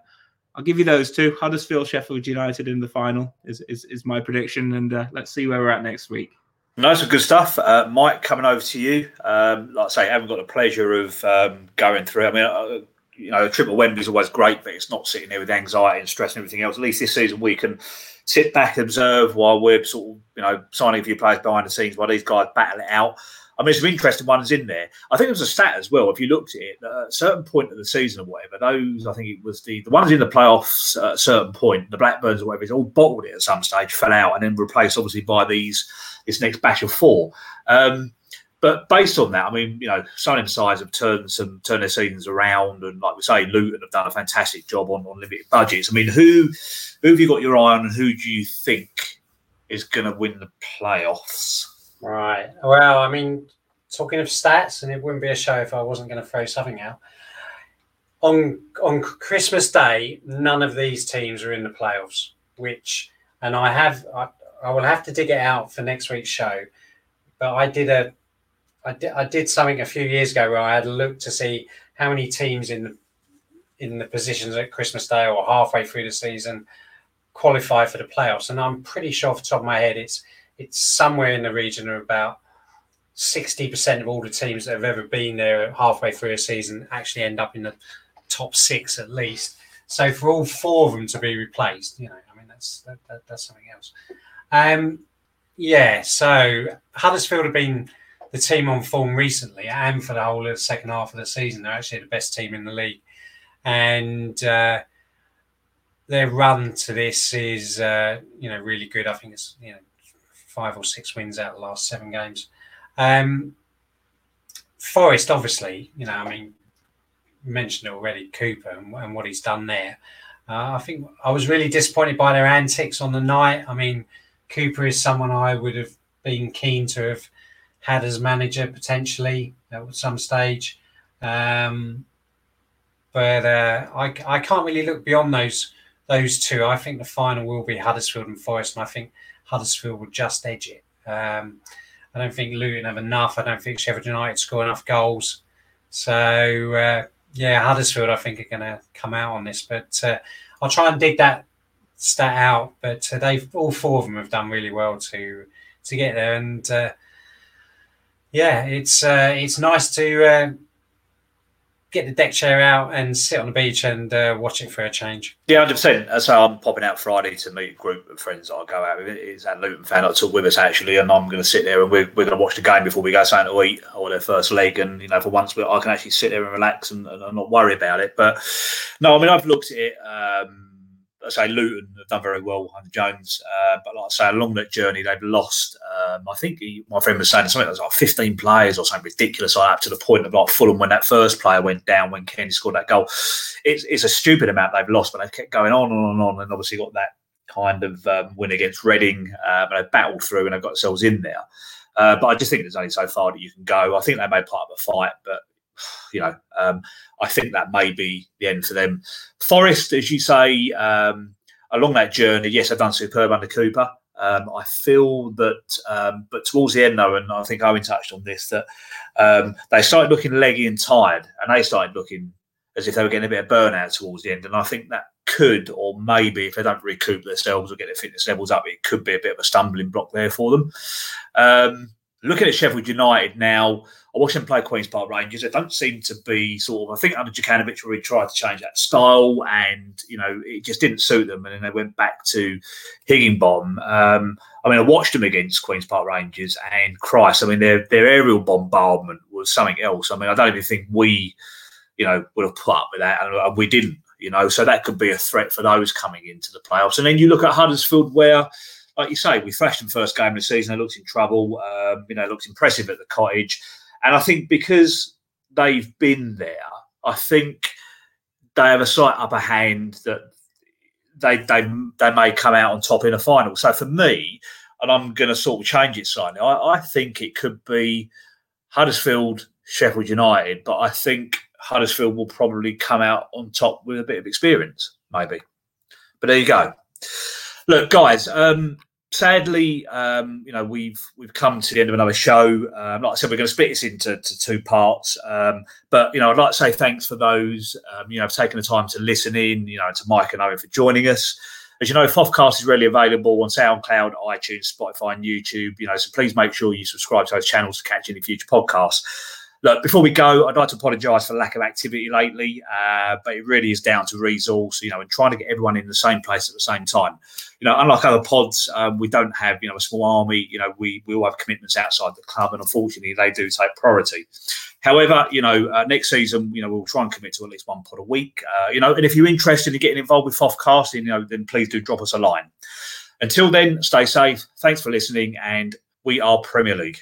I'll give you those two. Huddersfield, Sheffield United in the final is is, is my prediction, and uh, let's see where we're at next week. Loads of good stuff. Uh, Mike, coming over to you. Um, like I say, I haven't got the pleasure of um, going through. I mean, uh, you know, a trip at Wembley is always great, but it's not sitting there with anxiety and stress and everything else. At least this season we can sit back and observe while we're sort of, you know, signing a few players behind the scenes while these guys battle it out. I mean, some interesting ones in there. I think there was a stat as well, if you looked at it, that at a certain point of the season or whatever, those, I think it was the, the ones in the playoffs at a certain point, the Blackburns or whatever, it's all bottled it at some stage, fell out, and then replaced, obviously, by these this next batch of four. Um, but based on that, I mean, you know, some of them sides have turned, some, turned their seasons around, and like we say, Luton have done a fantastic job on, on limited budgets. I mean, who, who have you got your eye on, and who do you think is going to win the playoffs? Right. Well, I mean, talking of stats, and it wouldn't be a show if I wasn't going to throw something out. On on Christmas Day, none of these teams are in the playoffs, which, and I have, I, I will have to dig it out for next week's show. But I did a, I did, I did something a few years ago where I had a look to see how many teams in the, in the positions at Christmas Day or halfway through the season qualify for the playoffs, and I'm pretty sure off the top of my head it's. It's somewhere in the region of about sixty percent of all the teams that have ever been there halfway through a season actually end up in the top six at least. So for all four of them to be replaced, you know, I mean, that's that, that, that's something else. Um, yeah, so Huddersfield have been the team on form recently and for the whole of the second half of the season. They're actually the best team in the league. And uh, their run to this is, uh, you know, really good. I think it's, you know, five or six wins out of the last seven games. Um, Forest, obviously, you know, I mean, mentioned it already, Cooper and, and what he's done there. Uh, I think I was really disappointed by their antics on the night. I mean, Cooper is someone I would have been keen to have had as manager potentially at some stage. Um, but uh, I, I can't really look beyond those those two. I think the final will be Huddersfield and Forest, and I think Huddersfield would just edge it. Um, I don't think Luton have enough. I don't think Sheffield United score enough goals. So, uh, yeah, Huddersfield, I think, are going to come out on this. But uh, I'll try and dig that stat out. But uh, they've all four of them have done really well to to get there. And, uh, yeah, it's uh, it's nice to uh, get the deck chair out and sit on the beach and uh, watch it for a change. Yeah, one hundred percent. So I'm popping out Friday to meet a group of friends that I go out with. It's that Luton fan that took with us, actually, and I'm going to sit there and we're, we're going to watch the game before we go something to eat or their first leg. And, you know, for once, I can actually sit there and relax and, and not worry about it. But, no, I mean, I've looked at it. Um, I say Luton have done very well under Jones. Uh, but like I say, along that journey, they've lost. Um, I think he, my friend was saying something that was like fifteen players or something ridiculous, like up to the point of like Fulham when that first player went down when Kenny scored that goal. It's, it's a stupid amount they've lost, but they've kept going on and on and on, and obviously got that kind of um, win against Reading. Uh, but they battled through and they've got themselves in there. Uh, but I just think there's only so far that you can go. I think they made part of a fight, but you know, um, I think that may be the end for them. Forest, as you say, um, along that journey, yes, I've done superb under Cooper. Um, I feel that, um, but towards the end, though, and I think Owen touched on this, that um, they started looking leggy and tired, and they started looking as if they were getting a bit of burnout towards the end. And I think that could, or maybe if they don't recoup themselves or get their fitness levels up, it could be a bit of a stumbling block there for them. Um, looking at Sheffield United now, I watched them play Queen's Park Rangers. They don't seem to be sort of, I think under Jokanovic we really tried to change that style and, you know, it just didn't suit them. And then they went back to Higginbottom. Um, I mean, I watched them against Queen's Park Rangers and Christ, I mean, their their aerial bombardment was something else. I mean, I don't even think we, you know, would have put up with that, and we didn't, you know. So that could be a threat for those coming into the playoffs. And then you look at Huddersfield where, like you say, we thrashed them first game of the season. They looked in trouble. Um, you know, looked impressive at the Cottage. And I think because they've been there, I think they have a slight upper hand that they they they may come out on top in a final. So for me, and I'm going to sort of change it slightly, I, I think it could be Huddersfield, Sheffield United, but I think Huddersfield will probably come out on top with a bit of experience, maybe. But there you go. Look, guys, um, sadly, um, you know, we've we've come to the end of another show. Um, like I said, we're going to split this into to two parts. Um, but you know, I'd like to say thanks for those um, you know, taking the time to listen in. You know, to Mike and Owen for joining us. As you know, Foffcast is readily available on SoundCloud, iTunes, Spotify, and YouTube. You know, so please make sure you subscribe to those channels to catch any future podcasts. Look, before we go, I'd like to apologise for the lack of activity lately, uh, but it really is down to resource, you know, and trying to get everyone in the same place at the same time. You know, unlike other pods, um, we don't have, you know, a small army. You know, we, we all have commitments outside the club, and unfortunately, they do take priority. However, you know, uh, next season, you know, we'll try and commit to at least one pod a week. Uh, you know, and if you're interested in getting involved with Foffcast, you know, then please do drop us a line. Until then, stay safe. Thanks for listening, and we are Premier League.